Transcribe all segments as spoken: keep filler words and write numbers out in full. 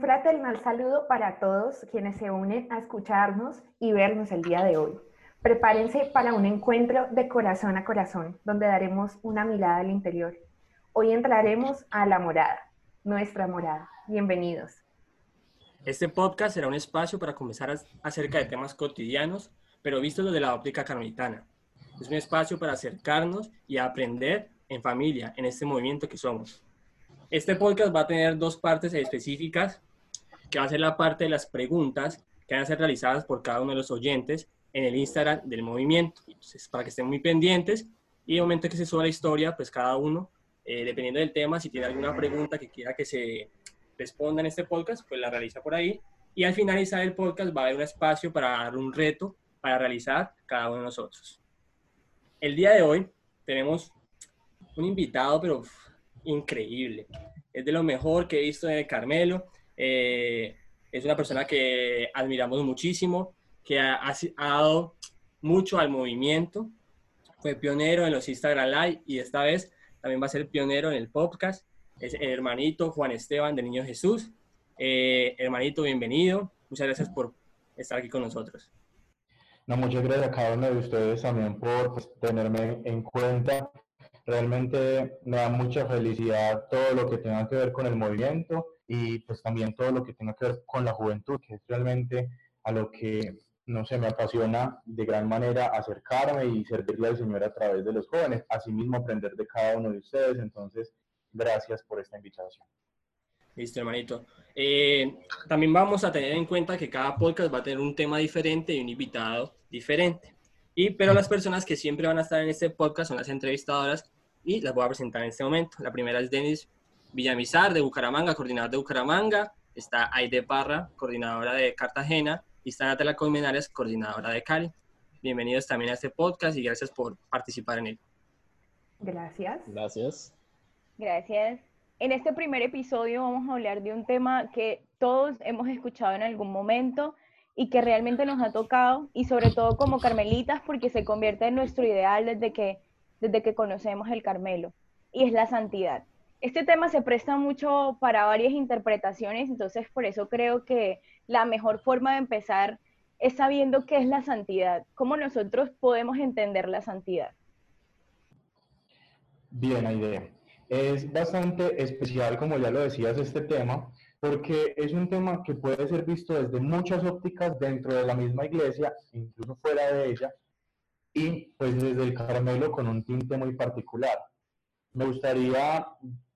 Un fraternal saludo para todos quienes se unen a escucharnos y vernos el día de hoy. Prepárense para un encuentro de corazón a corazón, donde daremos una mirada al interior. Hoy entraremos a la morada, nuestra morada. Bienvenidos. Este podcast será un espacio para conversar acerca de temas cotidianos, pero vistos desde la óptica carmelitana. Es un espacio para acercarnos y aprender en familia, en este movimiento que somos. Este podcast va a tener dos partes específicas, que va a ser la parte de las preguntas que van a ser realizadas por cada uno de los oyentes en el Instagram del movimiento. Entonces, para que estén muy pendientes, y de momento que se suba la historia, pues cada uno, eh, dependiendo del tema, si tiene alguna pregunta que quiera que se responda en este podcast, pues la realiza por ahí. Y al finalizar el podcast va a haber un espacio para dar un reto para realizar cada uno de nosotros. El día de hoy tenemos un invitado, pero... Uf, increíble, es de lo mejor que he visto en el Carmelo, eh, es una persona que admiramos muchísimo, que ha, ha, ha dado mucho al movimiento, fue pionero en los Instagram Live y esta vez también va a ser pionero en el podcast, es el hermanito Juan Esteban del Niño Jesús. Eh, hermanito, bienvenido, muchas gracias por estar aquí con nosotros. No, muchas gracias a cada uno de ustedes también por pues, tenerme en cuenta. Realmente me da mucha felicidad todo lo que tenga que ver con el movimiento y pues también todo lo que tenga que ver con la juventud, que es realmente a lo que, no sé, me apasiona de gran manera acercarme y servirle al Señor a través de los jóvenes, asimismo aprender de cada uno de ustedes. Entonces, gracias por esta invitación. Listo, hermanito. Eh, también vamos a tener en cuenta que cada podcast va a tener un tema diferente y un invitado diferente. Y, pero las personas que siempre van a estar en este podcast son las entrevistadoras y las voy a presentar en este momento. La primera es Denise Villamizar de Bucaramanga, coordinadora de Bucaramanga. Está Aide Parra, coordinadora de Cartagena. Y está Natalia Colmenares, coordinadora de Cali. Bienvenidos también a este podcast y gracias por participar en él. Gracias. Gracias. Gracias. En este primer episodio vamos a hablar de un tema que todos hemos escuchado en algún momento y que realmente nos ha tocado, y sobre todo como carmelitas, porque se convierte en nuestro ideal desde que, desde que conocemos el Carmelo, y es la santidad. Este tema se presta mucho para varias interpretaciones, entonces por eso creo que la mejor forma de empezar es sabiendo qué es la santidad, cómo nosotros podemos entender la santidad. Bien, Aide. Es bastante especial, como ya lo decías, este tema, porque es un tema que puede ser visto desde muchas ópticas dentro de la misma iglesia, incluso fuera de ella, y pues desde el Carmelo con un tinte muy particular. Me gustaría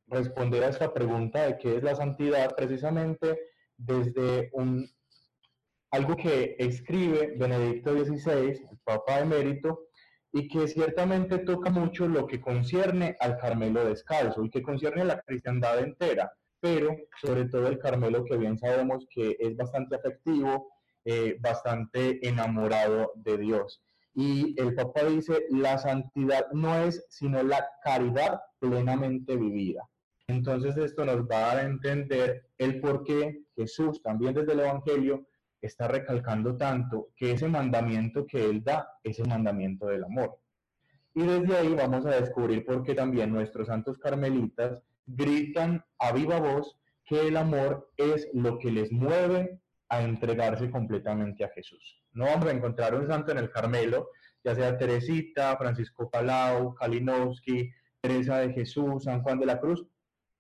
responder a esta pregunta de qué es la santidad, precisamente desde un, algo que escribe Benedicto dieciséis, el Papa Emérito, y que ciertamente toca mucho lo que concierne al Carmelo descalzo y que concierne a la cristiandad entera, pero sobre todo el Carmelo que bien sabemos que es bastante afectivo, eh, bastante enamorado de Dios. Y el Papa dice, la santidad no es sino la caridad plenamente vivida. Entonces esto nos va a dar a entender el por qué Jesús, también desde el Evangelio, está recalcando tanto que ese mandamiento que Él da es el mandamiento del amor. Y desde ahí vamos a descubrir por qué también nuestros santos carmelitas gritan a viva voz que el amor es lo que les mueve a entregarse completamente a Jesús. No vamos a encontrar un santo en el Carmelo, ya sea Teresita, Francisco Palau, Kalinowski, Teresa de Jesús, San Juan de la Cruz.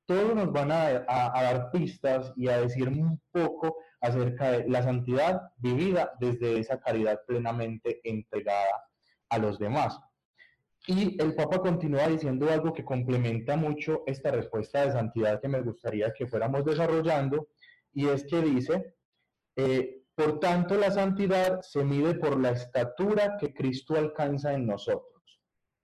Todos nos van a, a, a dar pistas y a decir un poco acerca de la santidad vivida desde esa caridad plenamente entregada a los demás. Y el Papa continúa diciendo algo que complementa mucho esta respuesta de santidad que me gustaría que fuéramos desarrollando, y es que dice, eh, por tanto la santidad se mide por la estatura que Cristo alcanza en nosotros.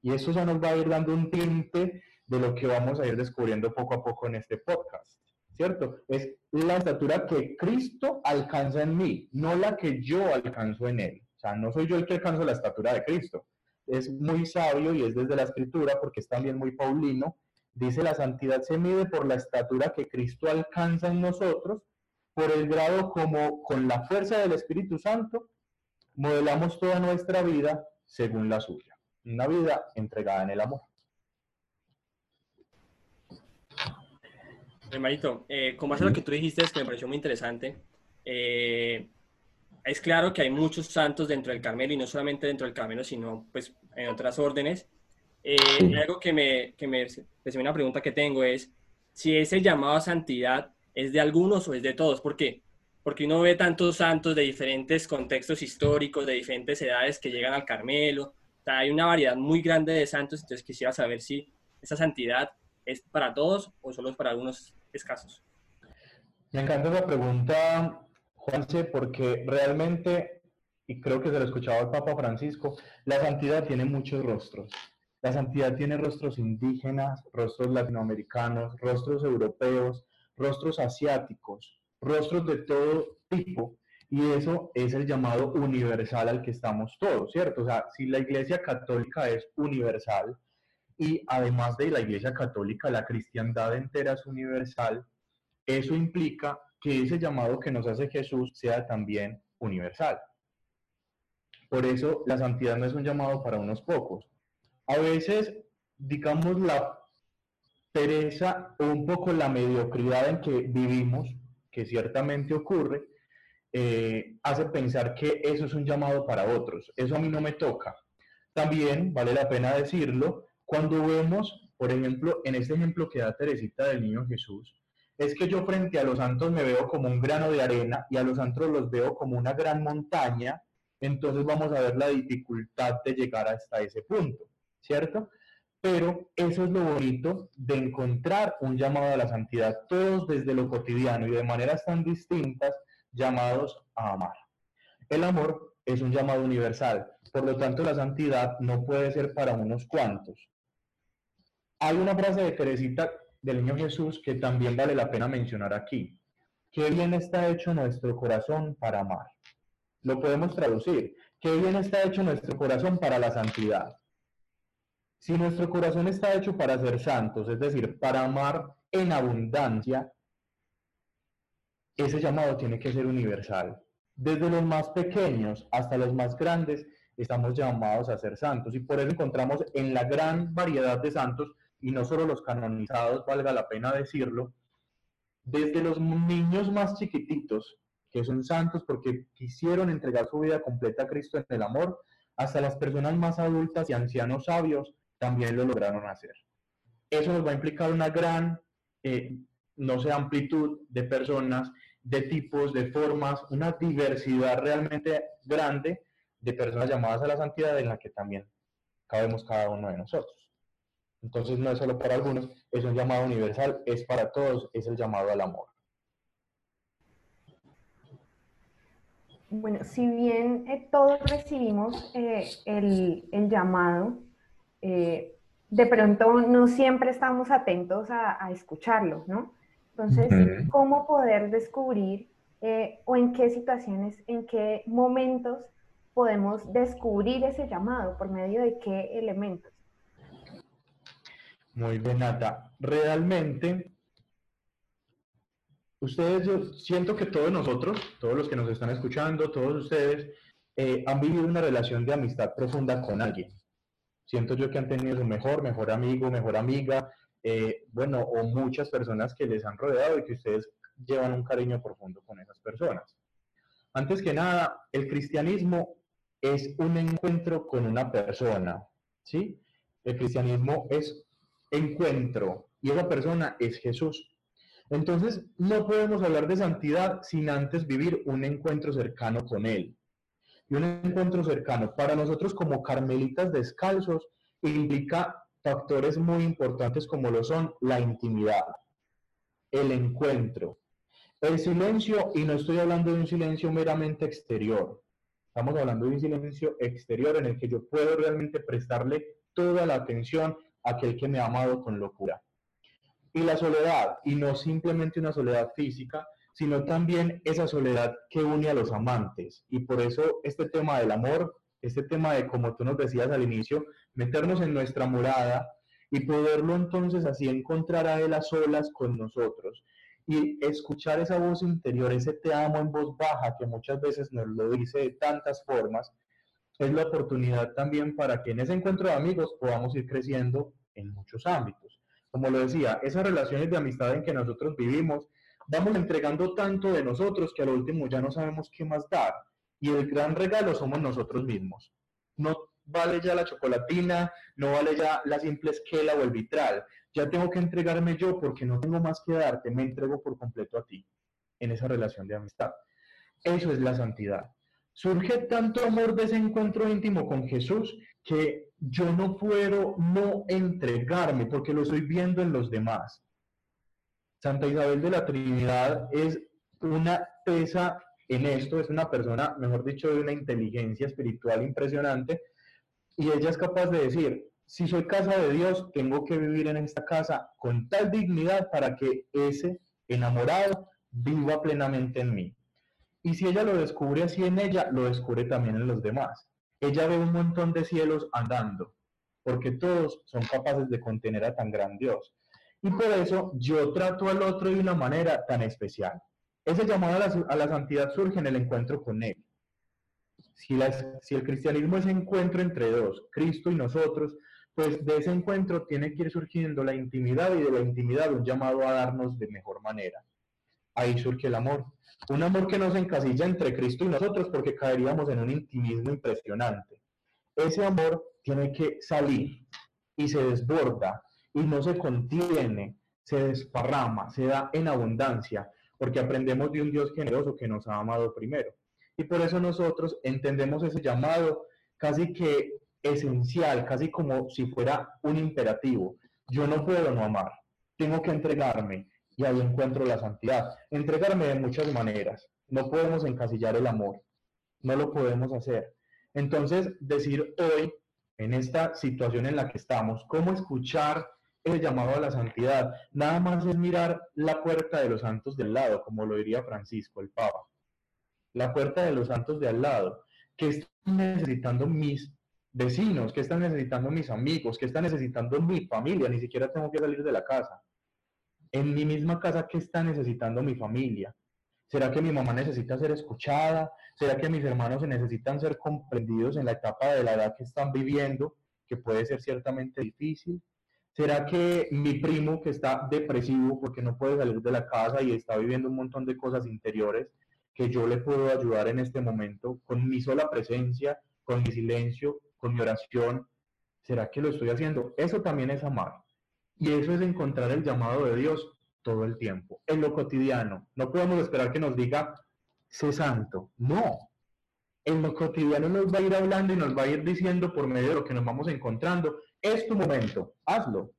Y eso ya nos va a ir dando un tinte de lo que vamos a ir descubriendo poco a poco en este podcast, ¿cierto? Es la estatura que Cristo alcanza en mí, no la que yo alcanzo en Él. O sea, no soy yo el que alcanzo la estatura de Cristo. Es muy sabio y es desde la Escritura, porque es también muy paulino. Dice, la santidad se mide por la estatura que Cristo alcanza en nosotros, por el grado como con la fuerza del Espíritu Santo modelamos toda nuestra vida según la suya. Una vida entregada en el amor. Hermanito, eh, con base a lo que tú dijiste, es que me pareció muy interesante, eh, es claro que hay muchos santos dentro del Carmelo, y no solamente dentro del Carmelo, sino pues en otras órdenes. Eh, sí. Algo que me, que me, pues, una pregunta que tengo es, si ese llamado a santidad es de algunos o es de todos. ¿Por qué? Porque uno ve tantos santos de diferentes contextos históricos, de diferentes edades que llegan al Carmelo. O sea, hay una variedad muy grande de santos, entonces quisiera saber si esa santidad es para todos o solo es para algunos escasos. Me encanta la pregunta, Juanse, porque realmente, y creo que se lo escuchaba al Papa Francisco, la santidad tiene muchos rostros. La santidad tiene rostros indígenas, rostros latinoamericanos, rostros europeos, rostros asiáticos, rostros de todo tipo, y eso es el llamado universal al que estamos todos, ¿cierto? O sea, si la Iglesia Católica es universal, y además de la Iglesia Católica, la cristiandad entera es universal, eso implica que ese llamado que nos hace Jesús sea también universal. Por eso la santidad no es un llamado para unos pocos. A veces, digamos, la pereza o un poco la mediocridad en que vivimos, que ciertamente ocurre, eh, hace pensar que eso es un llamado para otros. Eso a mí no me toca. También, vale la pena decirlo, cuando vemos, por ejemplo, en este ejemplo que da Teresita del Niño Jesús, es que yo frente a los santos me veo como un grano de arena y a los santos los veo como una gran montaña, entonces vamos a ver la dificultad de llegar hasta ese punto, ¿cierto? Pero eso es lo bonito de encontrar un llamado a la santidad, todos desde lo cotidiano y de maneras tan distintas, llamados a amar. El amor es un llamado universal, por lo tanto la santidad no puede ser para unos cuantos. Hay una frase de Teresita del Niño Jesús que también vale la pena mencionar aquí. Qué bien está hecho nuestro corazón para amar. Lo podemos traducir. Qué bien está hecho nuestro corazón para la santidad. Si nuestro corazón está hecho para ser santos, es decir, para amar en abundancia, ese llamado tiene que ser universal. Desde los más pequeños hasta los más grandes, estamos llamados a ser santos. Y por eso encontramos en la gran variedad de santos, y no solo los canonizados, valga la pena decirlo, desde los niños más chiquititos, que son santos porque quisieron entregar su vida completa a Cristo en el amor, hasta las personas más adultas y ancianos sabios, también lo lograron hacer. Eso nos va a implicar una gran, eh, no sé, amplitud de personas, de tipos, de formas, una diversidad realmente grande de personas llamadas a la santidad en la que también cabemos cada uno de nosotros. Entonces no es solo para algunos, es un llamado universal, es para todos, es el llamado al amor. Bueno, si bien eh, todos recibimos eh, el, el llamado, eh, de pronto no siempre estamos atentos a, a escucharlo, ¿no? Entonces, ¿cómo poder descubrir eh, o en qué situaciones, en qué momentos podemos descubrir ese llamado? ¿Por medio de qué elementos? Muy bien, Nata. Realmente... Ustedes, yo siento que todos nosotros, todos los que nos están escuchando, todos ustedes, eh, han vivido una relación de amistad profunda con alguien. Siento yo que han tenido su mejor, mejor amigo, mejor amiga, eh, bueno, o muchas personas que les han rodeado y que ustedes llevan un cariño profundo con esas personas. Antes que nada, el cristianismo es un encuentro con una persona, ¿sí? El cristianismo es encuentro y esa persona es Jesús. Entonces, no podemos hablar de santidad sin antes vivir un encuentro cercano con Él. Y un encuentro cercano para nosotros como carmelitas descalzos implica factores muy importantes como lo son la intimidad, el encuentro, el silencio, y no estoy hablando de un silencio meramente exterior. Estamos hablando de un silencio exterior en el que yo puedo realmente prestarle toda la atención a aquel que me ha amado con locura. Y la soledad, y no simplemente una soledad física, sino también esa soledad que une a los amantes. Y por eso este tema del amor, este tema de, como tú nos decías al inicio, meternos en nuestra morada y poderlo entonces así encontrar a él a solas con nosotros. Y escuchar esa voz interior, ese te amo en voz baja, que muchas veces nos lo dice de tantas formas, es la oportunidad también para que en ese encuentro de amigos podamos ir creciendo en muchos ámbitos. como lo decía, esas relaciones de amistad en que nosotros vivimos, vamos entregando tanto de nosotros que al último ya no sabemos qué más dar. Y el gran regalo somos nosotros mismos. No vale ya la chocolatina, no vale ya la simple esquela o el vitral. Ya tengo que entregarme yo porque no tengo más que darte, me entrego por completo a ti en esa relación de amistad. Eso es la santidad. Surge tanto amor de ese encuentro íntimo con Jesús que yo no puedo no entregarme porque lo estoy viendo en los demás. Santa Isabel de la Trinidad es una tesa en esto, es una persona, mejor dicho, de una inteligencia espiritual impresionante, y ella es capaz de decir, si soy casa de Dios, tengo que vivir en esta casa con tal dignidad para que ese enamorado viva plenamente en mí. Y si ella lo descubre así en ella, lo descubre también en los demás. Ella ve un montón de cielos andando, porque todos son capaces de contener a tan gran Dios. Y por eso yo trato al otro de una manera tan especial. Ese llamado a la, a la santidad surge en el encuentro con Él. Si, las, si el cristianismo es encuentro entre dos, Cristo y nosotros, pues de ese encuentro tiene que ir surgiendo la intimidad, y de la intimidad un llamado a darnos de mejor manera. Ahí surge el amor. Un amor que nos encasilla entre Cristo y nosotros, porque caeríamos en un intimismo impresionante. Ese amor tiene que salir y se desborda y no se contiene, se desparrama, se da en abundancia, porque aprendemos de un Dios generoso que nos ha amado primero. Y por eso nosotros entendemos ese llamado casi que esencial, casi como si fuera un imperativo. Yo no puedo no amar, tengo que entregarme. Y ahí encuentro la santidad. Entregarme de muchas maneras. No podemos encasillar el amor. No lo podemos hacer. Entonces, decir hoy, en esta situación en la que estamos, cómo escuchar el llamado a la santidad. Nada más es mirar la puerta de los santos de al lado, como lo diría Francisco, el Papa. La puerta de los santos de al lado. ¿Qué están necesitando mis vecinos? ¿Qué están necesitando mis amigos? ¿Qué está necesitando mi familia? Ni siquiera tengo que salir de la casa. En mi misma casa, ¿qué está necesitando mi familia? ¿Será que mi mamá necesita ser escuchada? ¿Será que mis hermanos se necesitan ser comprendidos en la etapa de la edad que están viviendo, que puede ser ciertamente difícil? ¿Será que mi primo, que está depresivo porque no puede salir de la casa y está viviendo un montón de cosas interiores, que yo le puedo ayudar en este momento con mi sola presencia, con mi silencio, con mi oración? ¿Será que lo estoy haciendo? Eso también es amar. Y eso es encontrar el llamado de Dios todo el tiempo, en lo cotidiano. No podemos esperar que nos diga, sé santo. No. En lo cotidiano nos va a ir hablando y nos va a ir diciendo por medio de lo que nos vamos encontrando, es tu momento, hazlo.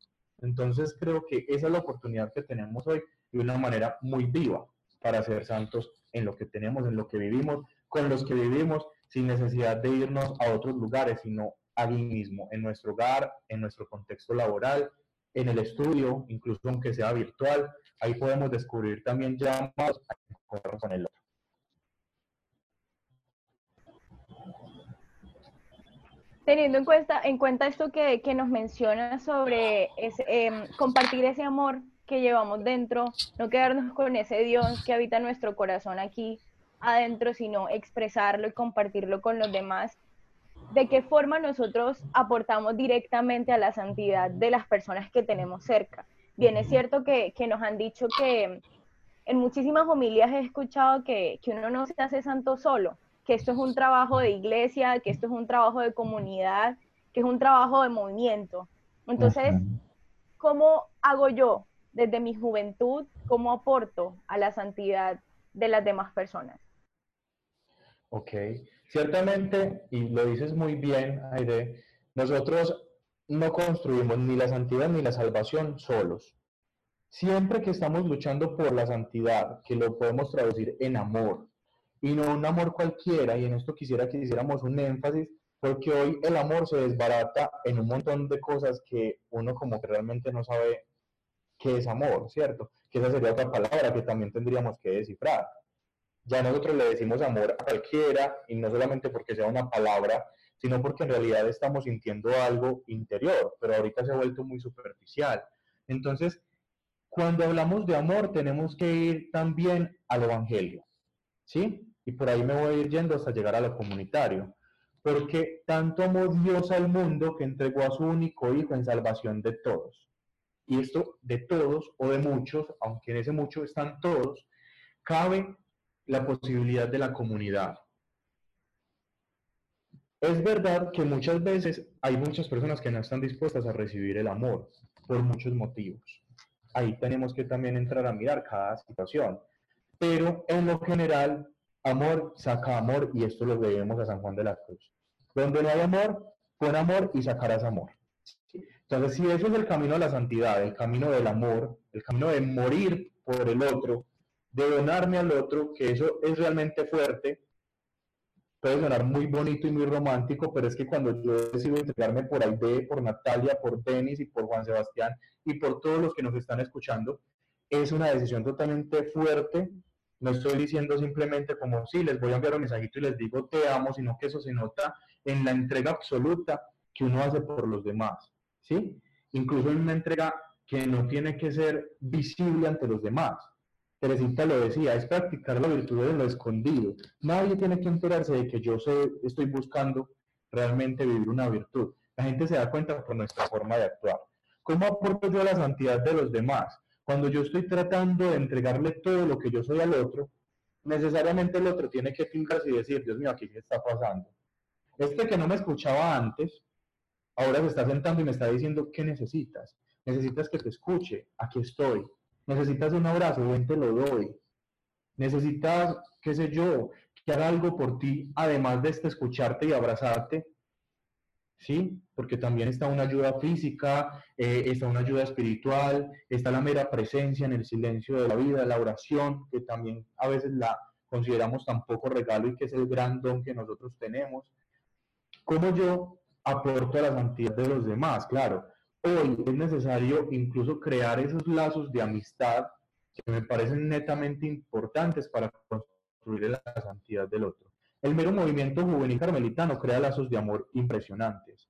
Entonces creo que esa es la oportunidad que tenemos hoy de una manera muy viva para ser santos en lo que tenemos, en lo que vivimos, con los que vivimos, sin necesidad de irnos a otros lugares, sino allí mismo, en nuestro hogar, en nuestro contexto laboral, en el estudio, incluso aunque sea virtual, ahí podemos descubrir también ya más con el otro. Teniendo en cuenta, en cuenta esto que, que nos menciona sobre ese, eh, compartir ese amor que llevamos dentro, no quedarnos con ese Dios que habita nuestro corazón aquí adentro, sino expresarlo y compartirlo con los demás, ¿de qué forma nosotros aportamos directamente a la santidad de las personas que tenemos cerca? Bien, es cierto que, que nos han dicho que en muchísimas homilías he escuchado que, que uno no se hace santo solo, que esto es un trabajo de iglesia, que esto es un trabajo de comunidad, que es un trabajo de movimiento. Entonces, ¿cómo hago yo desde mi juventud, cómo aporto a la santidad de las demás personas? Ok, ciertamente, y lo dices muy bien, Aide, nosotros no construimos ni la santidad ni la salvación solos. Siempre que estamos luchando por la santidad, que lo podemos traducir en amor, y no un amor cualquiera, y en esto quisiera que hiciéramos un énfasis, porque hoy el amor se desbarata en un montón de cosas que uno como que realmente no sabe qué es amor, ¿cierto? Que esa sería otra palabra que también tendríamos que descifrar. Ya nosotros le decimos amor a cualquiera, y no solamente porque sea una palabra, sino porque en realidad estamos sintiendo algo interior, pero ahorita se ha vuelto muy superficial. Entonces, cuando hablamos de amor, tenemos que ir también al Evangelio, ¿sí? Y por ahí me voy a ir yendo hasta llegar a lo comunitario. Porque tanto amó Dios al mundo que entregó a su único Hijo en salvación de todos. y esto de todos o de muchos, aunque en ese mucho están todos, cabe la posibilidad de la comunidad. Es verdad que muchas veces hay muchas personas que no están dispuestas a recibir el amor por muchos motivos. Ahí tenemos que también entrar a mirar cada situación. Pero en lo general, amor saca amor, y esto lo debemos a San Juan de la Cruz. Donde no hay amor, pon amor y sacarás amor. Entonces, si eso es el camino de la santidad, el camino del amor, el camino de morir por el otro, de donarme al otro, que eso es realmente fuerte. Puede sonar muy bonito y muy romántico, pero es que cuando yo decido entregarme por Aide, por Natalia, por Denise y por Juan Sebastián y por todos los que nos están escuchando, es una decisión totalmente fuerte. No estoy diciendo simplemente como sí, les voy a enviar un mensajito y les digo te amo, sino que eso se nota en la entrega absoluta que uno hace por los demás, ¿sí? Incluso en una entrega que no tiene que ser visible ante los demás. Teresita lo decía, es practicar la virtud de lo escondido. Nadie tiene que enterarse de que yo sé, estoy buscando realmente vivir una virtud. La gente se da cuenta por nuestra forma de actuar. ¿Cómo aporto yo a la santidad de los demás? Cuando yo estoy tratando de entregarle todo lo que yo soy al otro, necesariamente el otro tiene que fincarse y decir, Dios mío, aquí qué está pasando. Este que no me escuchaba antes, ahora se está sentando y me está diciendo, ¿qué necesitas? Necesitas que te escuche, aquí estoy. Necesitas un abrazo, ven, te lo doy. Necesitas, qué sé yo, que haga algo por ti, además de este escucharte y abrazarte, ¿sí? Porque también está una ayuda física, eh, está una ayuda espiritual, está la mera presencia en el silencio de la vida, la oración, que también a veces la consideramos tan poco regalo y que es el gran don que nosotros tenemos. ¿Cómo yo aporto a la santidad de los demás? Claro. Hoy es necesario incluso crear esos lazos de amistad que me parecen netamente importantes para construir la santidad del otro. El mero movimiento juvenil carmelitano crea lazos de amor impresionantes.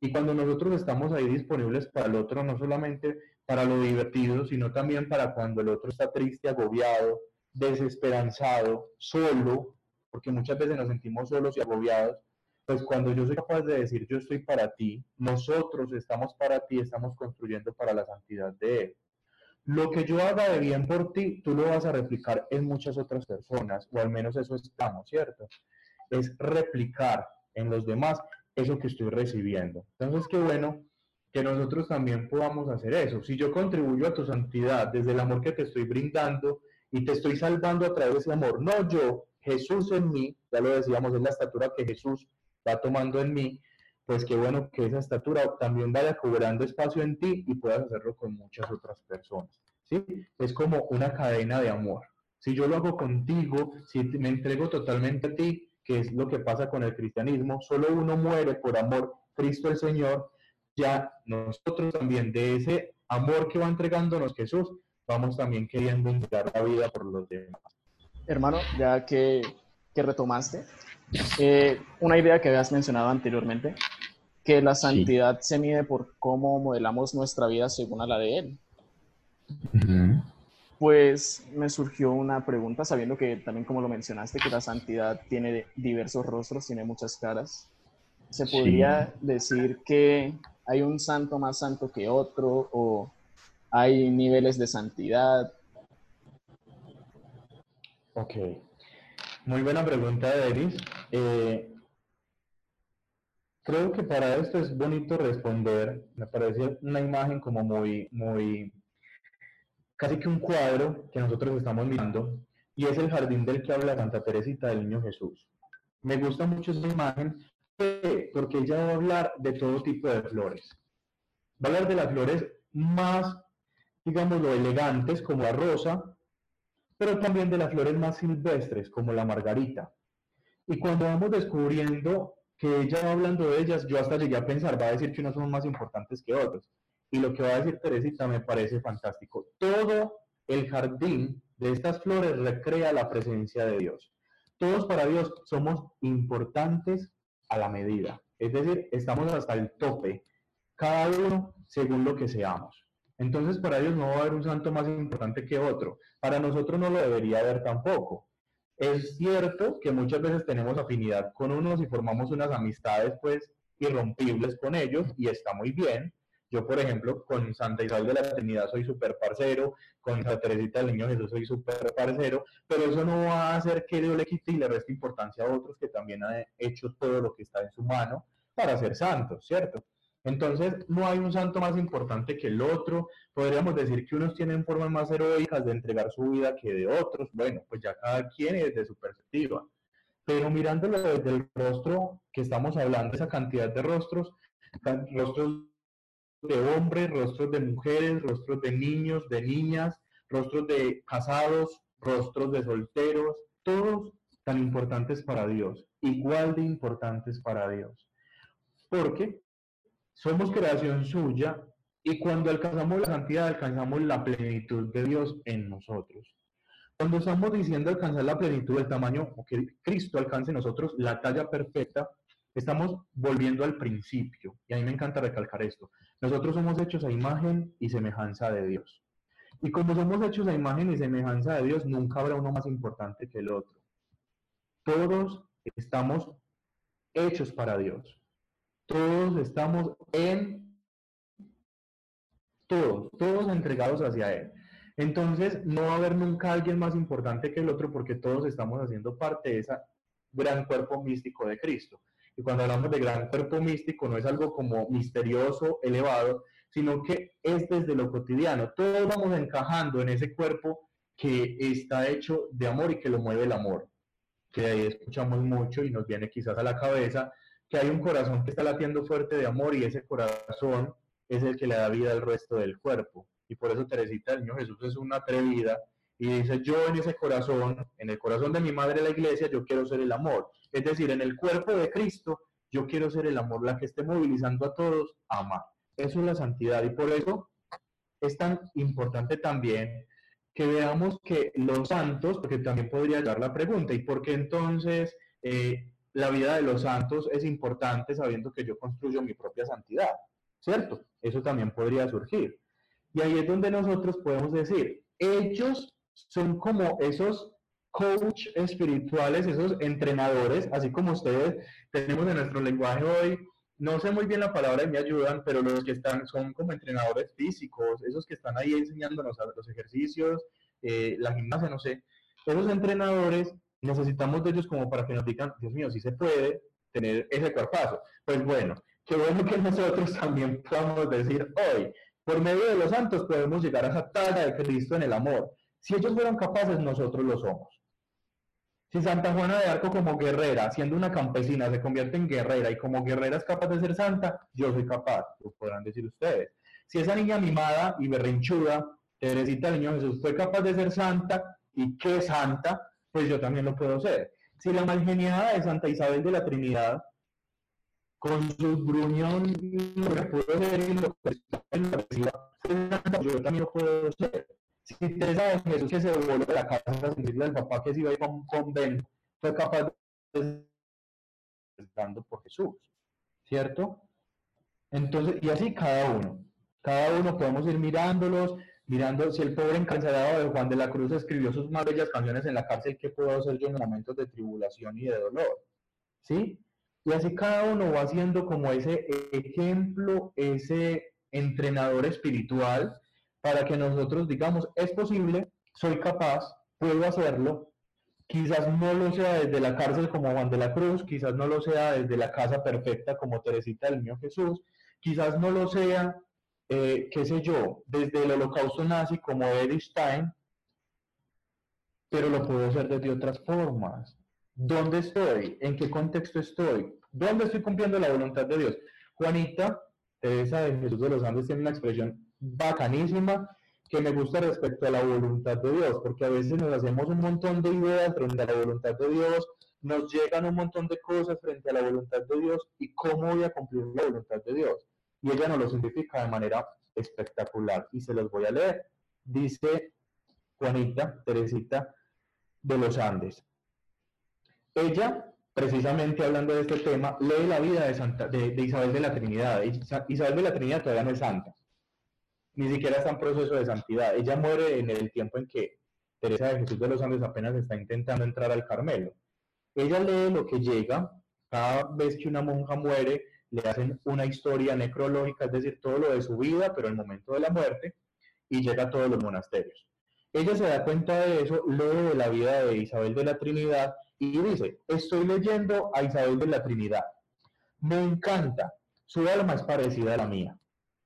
Y cuando nosotros estamos ahí disponibles para el otro, no solamente para lo divertido, sino también para cuando el otro está triste, agobiado, desesperanzado, solo, porque muchas veces nos sentimos solos y agobiados, pues cuando yo soy capaz de decir yo estoy para ti, nosotros estamos para ti, estamos construyendo para la santidad de él. Lo que yo haga de bien por ti, tú lo vas a replicar en muchas otras personas, o al menos eso estamos, ¿cierto? Es replicar en los demás eso que estoy recibiendo. Entonces, qué bueno que nosotros también podamos hacer eso. Si yo contribuyo a tu santidad desde el amor que te estoy brindando y te estoy salvando a través de ese amor, no yo, Jesús en mí, ya lo decíamos, es la estatura que Jesús va tomando en mí, pues qué bueno que esa estatura también vaya cobrando espacio en ti y puedas hacerlo con muchas otras personas, ¿sí? Es como una cadena de amor. Si yo lo hago contigo, si me entrego totalmente a ti, que es lo que pasa con el cristianismo, solo uno muere por amor, Cristo el Señor, ya nosotros también de ese amor que va entregándonos Jesús, vamos también queriendo entregar la vida por los demás. Hermano, ya que, que retomaste, Eh, una idea que habías mencionado anteriormente, que la santidad sí se mide por cómo modelamos nuestra vida según a la de él. Uh-huh. Pues me surgió una pregunta, sabiendo que también, como lo mencionaste, que la santidad tiene diversos rostros, tiene muchas caras. ¿Se podría sí. decir que hay un santo más santo que otro, o hay niveles de santidad? Ok. Muy buena pregunta, Deris. Eh, creo que para esto es bonito responder. Me parece una imagen como muy, muy, casi que un cuadro que nosotros estamos mirando, y es el jardín del que habla Santa Teresita del Niño Jesús. Me gusta mucho esa imagen porque ella va a hablar de todo tipo de flores. Va a hablar de las flores más, digamos, lo elegantes, como la rosa, pero también de las flores más silvestres, como la margarita. Y cuando vamos descubriendo que ella va hablando de ellas, yo hasta llegué a pensar, va a decir que unos son más importantes que otros. Y lo que va a decir Teresita me parece fantástico. Todo el jardín de estas flores recrea la presencia de Dios. Todos para Dios somos importantes a la medida. Es decir, estamos hasta el tope, cada uno según lo que seamos. Entonces, para ellos no va a haber un santo más importante que otro. Para nosotros no lo debería haber tampoco. Es cierto que muchas veces tenemos afinidad con unos y formamos unas amistades, pues, irrompibles con ellos, y está muy bien. Yo, por ejemplo, con Santa Isabel de la Trinidad soy súper parcero, con Santa Teresita del Niño Jesús soy súper parcero, pero eso no va a hacer que yo le quite y le reste importancia a otros que también han hecho todo lo que está en su mano para ser santos, ¿cierto? Entonces, no hay un santo más importante que el otro. Podríamos decir que unos tienen formas más heroicas de entregar su vida que de otros. Bueno, pues ya cada quien es desde su perspectiva. Pero mirándolo desde el rostro que estamos hablando, esa cantidad de rostros, rostros de hombres, rostros de mujeres, rostros de niños, de niñas, rostros de casados, rostros de solteros, todos tan importantes para Dios, igual de importantes para Dios. Porque somos creación suya y cuando alcanzamos la santidad, alcanzamos la plenitud de Dios en nosotros. Cuando estamos diciendo alcanzar la plenitud del tamaño, o que Cristo alcance en nosotros la talla perfecta, estamos volviendo al principio. Y a mí me encanta recalcar esto. Nosotros somos hechos a imagen y semejanza de Dios. Y como somos hechos a imagen y semejanza de Dios, nunca habrá uno más importante que el otro. Todos estamos hechos para Dios. Todos estamos en... Todos, todos entregados hacia Él. Entonces, no va a haber nunca alguien más importante que el otro porque todos estamos haciendo parte de ese gran cuerpo místico de Cristo. Y cuando hablamos de gran cuerpo místico, no es algo como misterioso, elevado, sino que es desde lo cotidiano. Todos vamos encajando en ese cuerpo que está hecho de amor y que lo mueve el amor. Que ahí escuchamos mucho y nos viene quizás a la cabeza que hay un corazón que está latiendo fuerte de amor y ese corazón es el que le da vida al resto del cuerpo. Y por eso Teresita del Niño Jesús es una atrevida y dice, yo en ese corazón, en el corazón de mi madre la iglesia, yo quiero ser el amor. Es decir, en el cuerpo de Cristo, yo quiero ser el amor, la que esté movilizando a todos, amar. Eso es la santidad y por eso es tan importante también que veamos que los santos, porque también podría llegar la pregunta, ¿y por qué entonces eh, la vida de los santos es importante sabiendo que yo construyo mi propia santidad? ¿Cierto? Eso también podría surgir. Y ahí es donde nosotros podemos decir, ellos son como esos coach espirituales, esos entrenadores, así como ustedes tenemos en nuestro lenguaje hoy, no sé muy bien la palabra y me ayudan, pero los que están son como entrenadores físicos, esos que están ahí enseñándonos los ejercicios, eh, la gimnasia, no sé. Esos entrenadores necesitamos de ellos como para que nos digan, Dios mío, sí se puede tener ese cuerpazo. Pues bueno, qué bueno que nosotros también podamos decir hoy, por medio de los santos podemos llegar a esa talla de Cristo en el amor. Si ellos fueron capaces, nosotros lo somos. Si Santa Juana de Arco como guerrera, siendo una campesina, se convierte en guerrera y como guerrera es capaz de ser santa, yo soy capaz, lo podrán decir ustedes. Si esa niña mimada y berrinchuda, Teresita del Niño Jesús, fue capaz de ser santa y qué santa, pues yo también lo puedo ser. Si la malgeniada de Santa Isabel de la Trinidad, con su gruñón, lo que puedo ser y lo que yo también lo puedo ser. Si Teresa de Jesús, que se voló de la casa a sentirle al papá que se iba a ir a un convento, fue capaz de ser dando por Jesús, ¿cierto? Entonces, y así cada uno. Cada uno podemos ir mirándolos, mirando si el pobre encarcelado de Juan de la Cruz escribió sus más bellas canciones en la cárcel, ¿qué puedo hacer yo en momentos de tribulación y de dolor? ¿Sí? Y así cada uno va haciendo como ese ejemplo, ese entrenador espiritual, para que nosotros digamos, es posible, soy capaz, puedo hacerlo, quizás no lo sea desde la cárcel como Juan de la Cruz, quizás no lo sea desde la casa perfecta como Teresita del Niño Jesús, quizás no lo sea, eh, qué sé yo, desde el holocausto nazi como Edith Stein, pero lo puedo hacer desde otras formas. ¿Dónde estoy? ¿En qué contexto estoy? ¿Dónde estoy cumpliendo la voluntad de Dios? Juanita, Teresa de Jesús de los Andes, tiene una expresión bacanísima que me gusta respecto a la voluntad de Dios, porque a veces nos hacemos un montón de ideas frente a la voluntad de Dios, nos llegan un montón de cosas frente a la voluntad de Dios y cómo voy a cumplir la voluntad de Dios. Y ella nos lo simplifica de manera espectacular y se los voy a leer. Dice Juanita, Teresita de los Andes. Ella, precisamente hablando de este tema, lee la vida de, Santa, de, de Isabel de la Trinidad. Isabel de la Trinidad todavía no es santa, ni siquiera está en proceso de santidad. Ella muere en el tiempo en que Teresa de Jesús de los Andes apenas está intentando entrar al Carmelo. Ella lee lo que llega, cada vez que una monja muere, le hacen una historia necrológica, es decir, todo lo de su vida, pero el momento de la muerte, y llega a todos los monasterios. Ella se da cuenta de eso luego de la vida de Isabel de la Trinidad y dice, estoy leyendo a Isabel de la Trinidad, me encanta, su alma es parecida a la mía.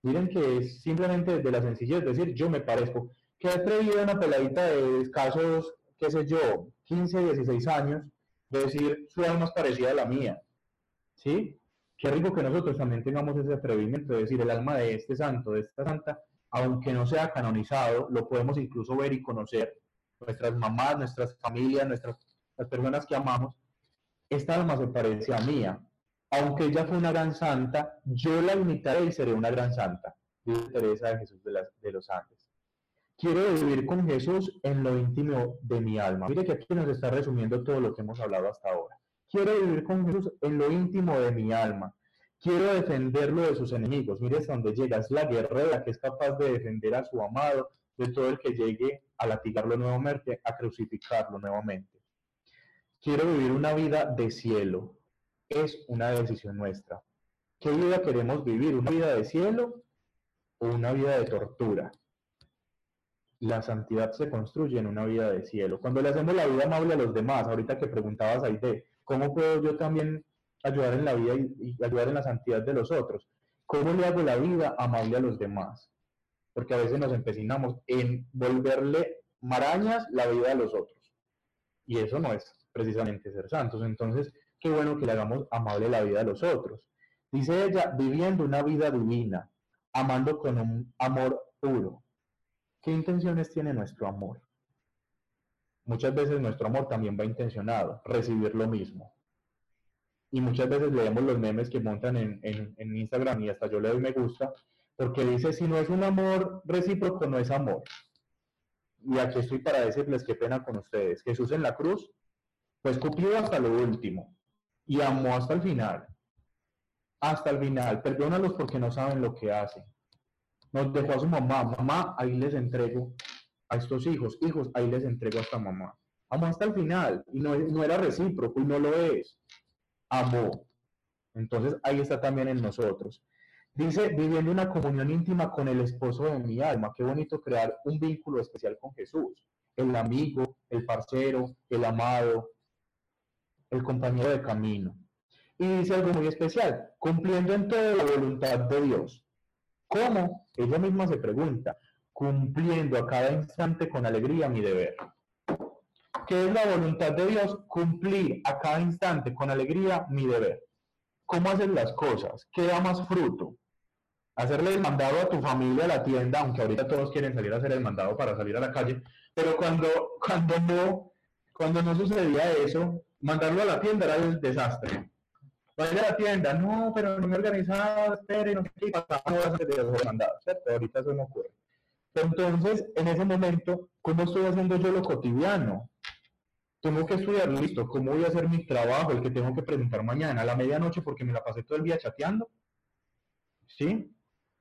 Miren que es simplemente de la sencillez, es decir, yo me parezco. Que ha atrevido una peladita de escasos, qué sé yo, quince, dieciséis años, decir, su alma es parecida a la mía, ¿sí? Qué rico que nosotros también tengamos ese atrevimiento de decir, el alma de este santo, de esta santa, aunque no sea canonizado, lo podemos incluso ver y conocer. Nuestras mamás, nuestras familias, nuestras, las personas que amamos, esta alma se parece a mía. Aunque ella fue una gran santa, yo la imitaré y seré una gran santa, dice Teresa de Jesús de, la, de los Andes. Quiero vivir con Jesús en lo íntimo de mi alma. Mire que aquí nos está resumiendo todo lo que hemos hablado hasta ahora. Quiero vivir con Jesús en lo íntimo de mi alma. Quiero defenderlo de sus enemigos. Mire hasta donde llega, es la guerrera que es capaz de defender a su amado, de todo el que llegue a latigarlo nuevamente, a crucificarlo nuevamente. Quiero vivir una vida de cielo. Es una decisión nuestra. ¿Qué vida queremos vivir? ¿Una vida de cielo o una vida de tortura? La santidad se construye en una vida de cielo. Cuando le hacemos la vida amable a los demás, ahorita que preguntabas, Aide, ¿cómo puedo yo también ayudar en la vida y ayudar en la santidad de los otros? ¿Cómo le hago la vida amable a los demás? Porque a veces nos empecinamos en volverle marañas la vida a los otros. Y eso no es precisamente ser santos. Entonces, qué bueno que le hagamos amable la vida a los otros. Dice ella, viviendo una vida divina, amando con un amor puro. ¿Qué intenciones tiene nuestro amor? Muchas veces nuestro amor también va intencionado, recibir lo mismo. Y muchas veces leemos los memes que montan en, en, en Instagram y hasta yo le doy me gusta, porque dice, si no es un amor recíproco, no es amor. Y aquí estoy para decirles qué pena con ustedes. Jesús en la cruz, pues cumplió hasta lo último y amó hasta el final. Hasta el final. Perdónalos porque no saben lo que hacen. Nos dejó a su mamá, mamá, ahí les entrego a estos hijos, hijos, ahí les entrego a esta mamá. Amó hasta el final, y no, no era recíproco, y no lo es. Amó. Entonces, ahí está también en nosotros. Dice, viviendo una comunión íntima con el esposo de mi alma. Qué bonito crear un vínculo especial con Jesús. El amigo, el parcero, el amado, el compañero de camino. Y dice algo muy especial, cumpliendo en todo la voluntad de Dios. ¿Cómo? Ella misma se pregunta, cumpliendo a cada instante con alegría mi deber. ¿Qué es la voluntad de Dios? Cumplir a cada instante con alegría mi deber. ¿Cómo haces las cosas? ¿Qué da más fruto? Hacerle el mandado a tu familia a la tienda, aunque ahorita todos quieren salir a hacer el mandado para salir a la calle, pero cuando, cuando, no, cuando no sucedía eso, mandarlo a la tienda era el desastre. Vaya a la tienda, no, pero no me he organizado, espere, no sé qué, pasamos a de los mandados, ¿cierto? Ahorita eso no ocurre. Entonces, en ese momento, ¿cómo estoy haciendo yo lo cotidiano? Tengo que estudiar, listo, ¿cómo voy a hacer mi trabajo, el que tengo que presentar mañana, a la medianoche, porque me la pasé todo el día chateando? ¿Sí?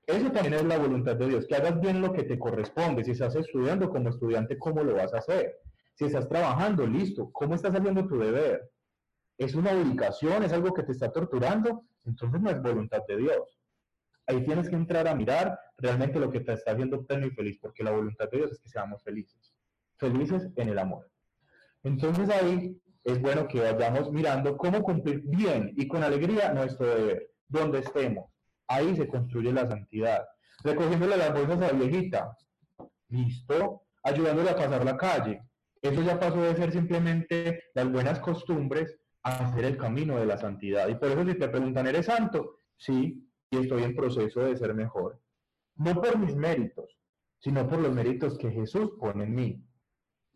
Eso también es la voluntad de Dios, que hagas bien lo que te corresponde. Si estás estudiando como estudiante, ¿cómo lo vas a hacer? Si estás trabajando, listo, ¿cómo estás haciendo tu deber? ¿Es una obligación? ¿Es algo que te está torturando? Entonces no es voluntad de Dios. Ahí tienes que entrar a mirar realmente lo que te está haciendo pleno y feliz, porque la voluntad de Dios es que seamos felices. Felices en el amor. Entonces ahí es bueno que vayamos mirando cómo cumplir bien y con alegría nuestro deber. Donde estemos, ahí se construye la santidad. Recogiéndole las bolsas a la viejita, listo, ayudándole a pasar la calle. Eso ya pasó de ser simplemente las buenas costumbres a hacer el camino de la santidad. Y por eso si te preguntan, ¿eres santo? Sí, y estoy en proceso de ser mejor. No por mis méritos, sino por los méritos que Jesús pone en mí.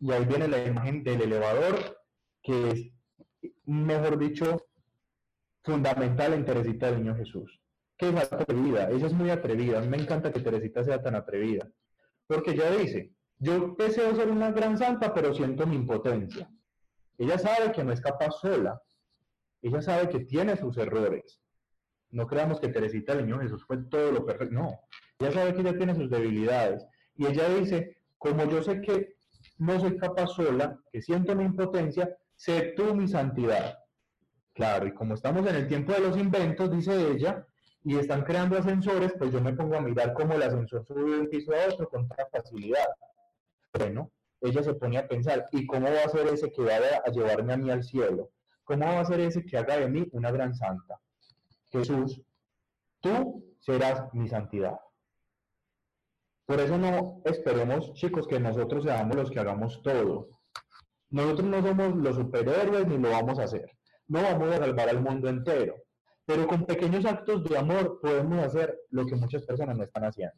Y ahí viene la imagen del elevador, que es, mejor dicho, fundamental en Teresita del Niño Jesús. Que es atrevida, ella es muy atrevida, me encanta que Teresita sea tan atrevida. Porque ella dice, yo deseo ser una gran santa, pero siento mi impotencia. Ella sabe que no es capaz sola, ella sabe que tiene sus errores. No creamos que Teresita del Niño Jesús fue todo lo perfecto, no. Ella sabe que ella tiene sus debilidades. Y ella dice, como yo sé que no soy capaz sola, que siento mi impotencia, sé tú mi santidad. Claro, y como estamos en el tiempo de los inventos, dice ella, y están creando ascensores, pues yo me pongo a mirar cómo el ascensor sube de un piso a otro con tanta facilidad. Bueno, ella se pone a pensar, ¿y cómo va a ser ese que va a llevarme a mí al cielo? ¿Cómo va a ser ese que haga de mí una gran santa? Jesús, tú serás mi santidad. Por eso no esperemos, chicos, que nosotros seamos los que hagamos todo. Nosotros no somos los superhéroes ni lo vamos a hacer. No vamos a salvar al mundo entero. Pero con pequeños actos de amor podemos hacer lo que muchas personas no están haciendo.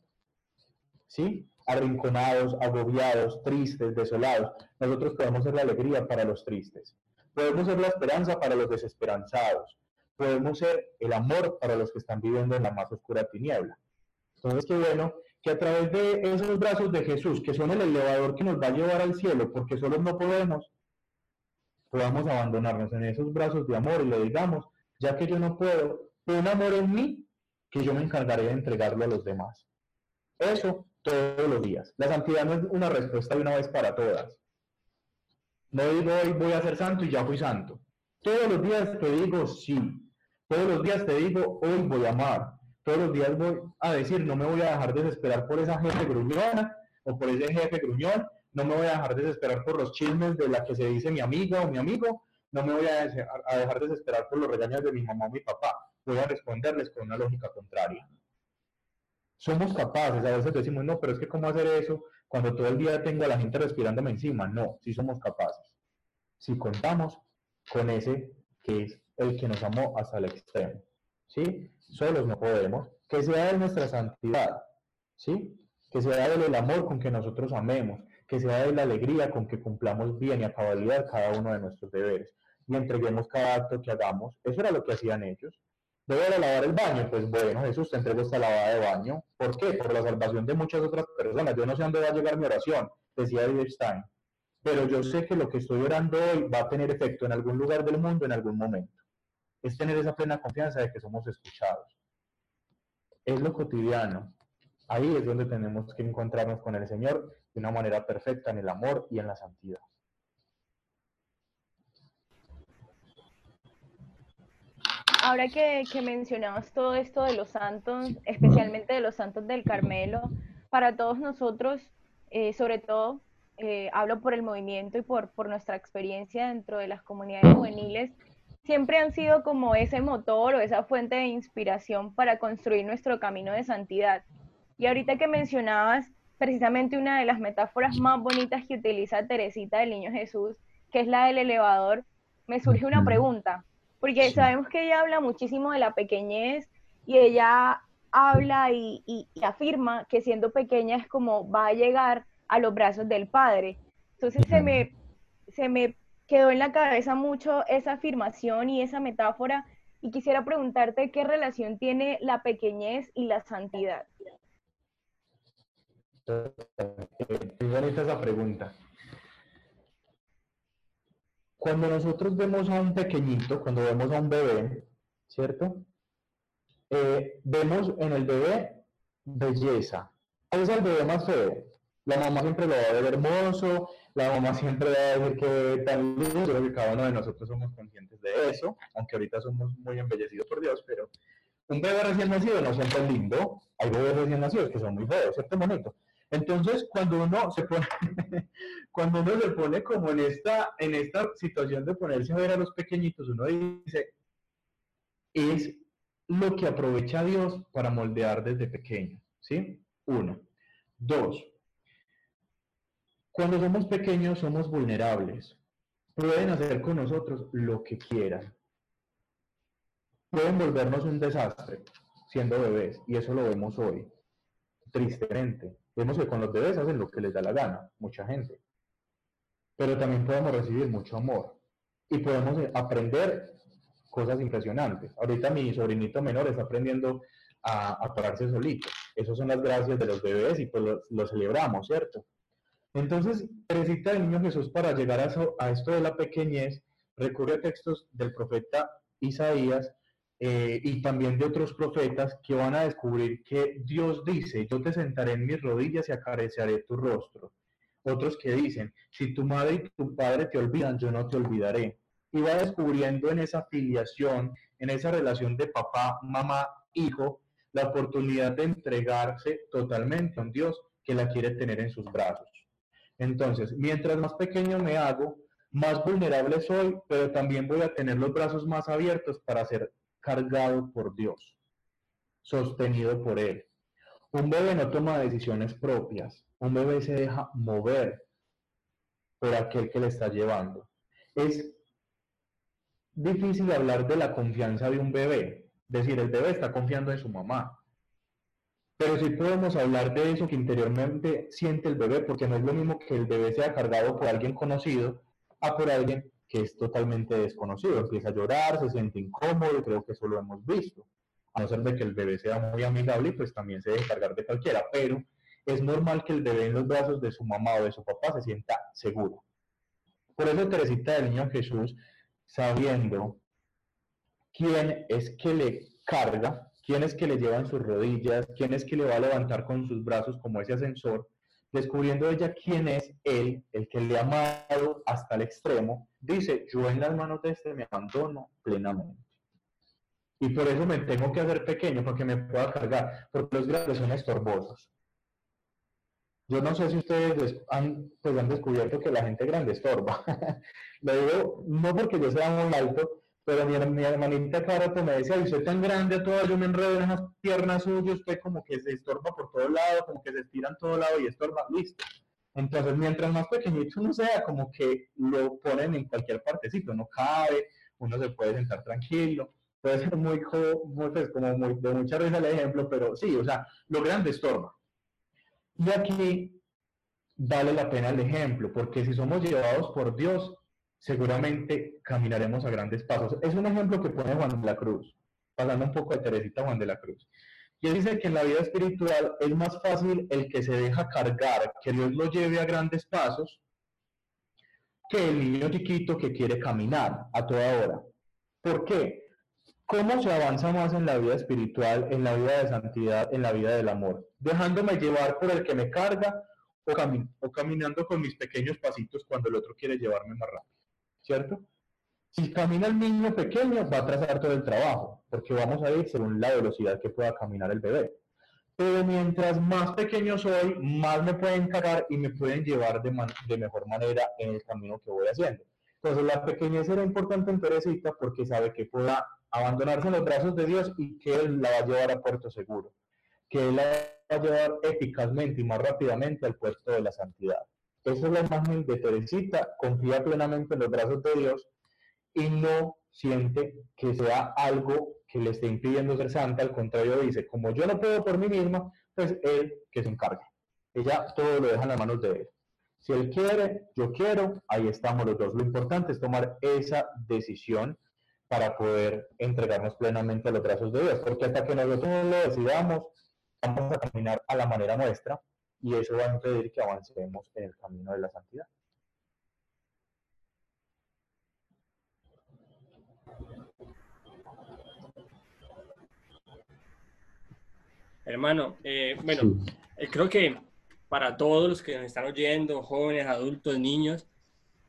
¿Sí? Arrinconados, agobiados, tristes, desolados. Nosotros podemos ser la alegría para los tristes. Podemos ser la esperanza para los desesperanzados. Podemos ser el amor para los que están viviendo en la más oscura tiniebla. Entonces, qué bueno que a través de esos brazos de Jesús, que son el elevador que nos va a llevar al cielo, porque solos no podemos, podamos abandonarnos en esos brazos de amor y le digamos, ya que yo no puedo, un amor en mí, que yo me encargaré de entregarlo a los demás. Eso todos los días. La santidad no es una respuesta de una vez para todas. No digo hoy voy a ser santo y ya fui santo. Todos los días te digo sí. Todos los días te digo hoy voy a amar. Todos los días voy a decir no me voy a dejar desesperar por esa jefe gruñona o por ese jefe gruñón. No me voy a dejar desesperar por los chismes de la que se dice mi amiga o mi amigo. No me voy a dejar desesperar por los regaños de mi mamá o mi papá. Voy a responderles con una lógica contraria. Somos capaces, a veces decimos, no, pero es que ¿cómo hacer eso cuando todo el día tengo a la gente respirándome encima? No, sí somos capaces. Si contamos con ese que es el que nos amó hasta el extremo. ¿Sí? Solos no podemos. Que sea de nuestra santidad. ¿Sí? Que sea del amor con que nosotros amemos. Que sea de la alegría con que cumplamos bien y a cabalidad cada uno de nuestros deberes. Y entreguemos cada acto que hagamos. Eso era lo que hacían ellos. ¿Debo de lavar el baño? Pues bueno, Jesús te entregó esta lavada de baño. ¿Por qué? Por la salvación de muchas otras personas. Yo no sé dónde va a llegar mi oración, decía Edith Stein. Pero yo sé que lo que estoy orando hoy va a tener efecto en algún lugar del mundo, en algún momento. Es tener esa plena confianza de que somos escuchados. Es lo cotidiano. Ahí es donde tenemos que encontrarnos con el Señor de una manera perfecta en el amor y en la santidad. Ahora que, que mencionabas todo esto de los santos, especialmente de los santos del Carmelo, para todos nosotros, eh, sobre todo, Eh, hablo por el movimiento y por, por nuestra experiencia dentro de las comunidades juveniles, siempre han sido como ese motor o esa fuente de inspiración para construir nuestro camino de santidad. Y ahorita que mencionabas precisamente una de las metáforas más bonitas que utiliza Teresita del Niño Jesús, que es la del elevador, me surge una pregunta, porque sabemos que ella habla muchísimo de la pequeñez y ella habla y, y, y afirma que siendo pequeña es como va a llegar a los brazos del Padre. Entonces se me, se me quedó en la cabeza mucho esa afirmación y esa metáfora, y quisiera preguntarte qué relación tiene la pequeñez y la santidad. Muy bonita esa pregunta. Cuando nosotros vemos a un pequeñito, cuando vemos a un bebé, ¿cierto? Eh, vemos en el bebé belleza. ¿Cuál es el bebé más feo? La mamá siempre lo va a ver hermoso, la mamá siempre va a decir que tan lindo. Creo que cada uno de nosotros somos conscientes de eso, aunque ahorita somos muy embellecidos por Dios, pero un bebé recién nacido no siempre es lindo, hay bebés recién nacidos que son muy feos, ¿cierto, bonito? Entonces, cuando uno se pone, cuando uno se pone como en esta, en esta situación de ponerse a ver a los pequeñitos, uno dice, es lo que aprovecha Dios para moldear desde pequeño, ¿sí? Uno. Dos. Cuando somos pequeños somos vulnerables. Pueden hacer con nosotros lo que quieran. Pueden volvernos un desastre siendo bebés, y eso lo vemos hoy. Tristemente. Vemos que con los bebés hacen lo que les da la gana, mucha gente. Pero también podemos recibir mucho amor y podemos aprender cosas impresionantes. Ahorita mi sobrinito menor está aprendiendo a, a pararse solito. Esas son las gracias de los bebés y pues lo, lo celebramos, ¿cierto? Entonces, Teresita del Niño Jesús, para llegar a, eso, a esto de la pequeñez, recurre a textos del profeta Isaías eh, y también de otros profetas que van a descubrir que Dios dice, yo te sentaré en mis rodillas y acariciaré tu rostro. Otros que dicen, si tu madre y tu padre te olvidan, yo no te olvidaré. y va descubriendo en esa filiación, en esa relación de papá, mamá, hijo, la oportunidad de entregarse totalmente a un Dios que la quiere tener en sus brazos. Entonces, mientras más pequeño me hago, más vulnerable soy, pero también voy a tener los brazos más abiertos para ser cargado por Dios, sostenido por Él. Un bebé no toma decisiones propias, un bebé se deja mover por aquel que le está llevando. Es difícil hablar de la confianza de un bebé, decir, el bebé está confiando en su mamá, pero sí podemos hablar de eso que interiormente siente el bebé, porque no es lo mismo que el bebé sea cargado por alguien conocido a por alguien que es totalmente desconocido. Empieza a llorar, se siente incómodo, y creo que eso lo hemos visto. A no ser de que el bebé sea muy amigable y pues también se debe cargar de cualquiera, pero es normal que el bebé en los brazos de su mamá o de su papá se sienta seguro. Por eso Teresita del Niño Jesús, sabiendo quién es que le carga, quién es que le lleva en sus rodillas, quién es que le va a levantar con sus brazos como ese ascensor, descubriendo ella quién es Él, el que le ha amado hasta el extremo, dice, yo en las manos de este me abandono plenamente. Y por eso me tengo que hacer pequeño, porque me pueda cargar, porque los grandes son estorbosos. Yo no sé si ustedes han, pues han descubierto que la gente grande estorba. Lo digo no porque yo sea muy alto, pero mi, mi hermanita Carota me decía, usted tan grande, toda, yo me enredo en las piernas suyas, usted como que se estorba por todo lado, como que se estira en todo lado y estorba, listo. Entonces, mientras más pequeñito uno sea, como que lo ponen en cualquier partecito, no cabe, uno se puede sentar tranquilo. Puede ser muy, muy, pues, como muy de mucha risa el ejemplo, pero sí, o sea, lo grande estorba. Y aquí vale la pena el ejemplo, porque si somos llevados por Dios, seguramente caminaremos a grandes pasos. Es un ejemplo que pone Juan de la Cruz, pasando un poco de Teresita, Juan de la Cruz. Y él dice que en la vida espiritual es más fácil el que se deja cargar, que Dios lo lleve a grandes pasos, que el niño chiquito que quiere caminar a toda hora. ¿Por qué? ¿Cómo se avanza más en la vida espiritual, en la vida de santidad, en la vida del amor? ¿Dejándome llevar por el que me carga o, cami o caminando con mis pequeños pasitos cuando el otro quiere llevarme más rápido? ¿Cierto? Si camina el niño pequeño, va a trazar todo el trabajo, porque vamos a ir según la velocidad que pueda caminar el bebé. Pero mientras más pequeño soy, más me pueden cargar y me pueden llevar de, man de mejor manera en el camino que voy haciendo. Entonces la pequeñez era importante en Teresita porque sabe que pueda abandonarse en los brazos de Dios y que Él la va a llevar a puerto seguro, que Él la va a llevar eficazmente y más rápidamente al puerto de la santidad. Esa es la imagen de Teresita, confía plenamente en los brazos de Dios y no siente que sea algo que le esté impidiendo ser santa, al contrario dice, como yo no puedo por mí misma, pues Él que se encargue. Ella todo lo deja en las manos de Él. Si Él quiere, yo quiero, ahí estamos los dos. Lo importante es tomar esa decisión para poder entregarnos plenamente a los brazos de Dios, porque hasta que nosotros no lo decidamos, vamos a caminar a la manera nuestra, y eso va a impedir que avancemos en el camino de la santidad. Hermano, eh, bueno, sí. eh, creo que para todos los que nos están oyendo, jóvenes, adultos, niños,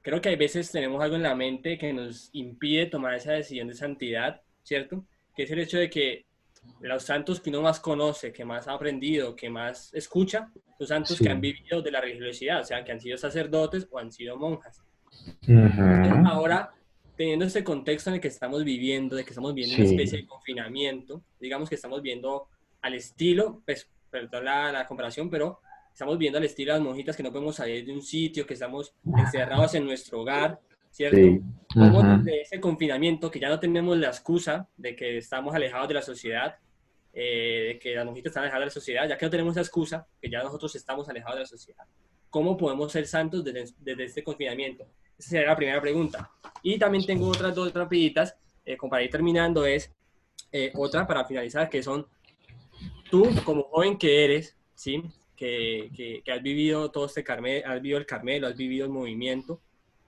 creo que a veces tenemos algo en la mente que nos impide tomar esa decisión de santidad, ¿cierto? Que es el hecho de que los santos que uno más conoce, que más ha aprendido, que más escucha, los santos sí. que han vivido de la religiosidad, o sea, que han sido sacerdotes o han sido monjas. Uh-huh. Entonces, ahora, teniendo este contexto en el que estamos viviendo, de que estamos viviendo sí. una especie de confinamiento, digamos que estamos viendo al estilo, pues, perdón la, la comparación, pero estamos viendo al estilo de las monjitas que no podemos salir de un sitio, que estamos encerrados en nuestro hogar, ¿cierto? Sí. Como desde ese confinamiento, que ya no tenemos la excusa de que estamos alejados de la sociedad, eh, de que las monjitas están alejadas de la sociedad, ya que no tenemos la excusa, que ya nosotros estamos alejados de la sociedad. ¿Cómo podemos ser santos desde, desde este confinamiento? Esa sería la primera pregunta. Y también tengo otras dos rapiditas, eh, como para ir terminando, es eh, otra para finalizar, que son, tú como joven que eres, ¿sí?, Que, que, que has vivido todo este Carmelo, has vivido el Carmelo, has vivido el movimiento.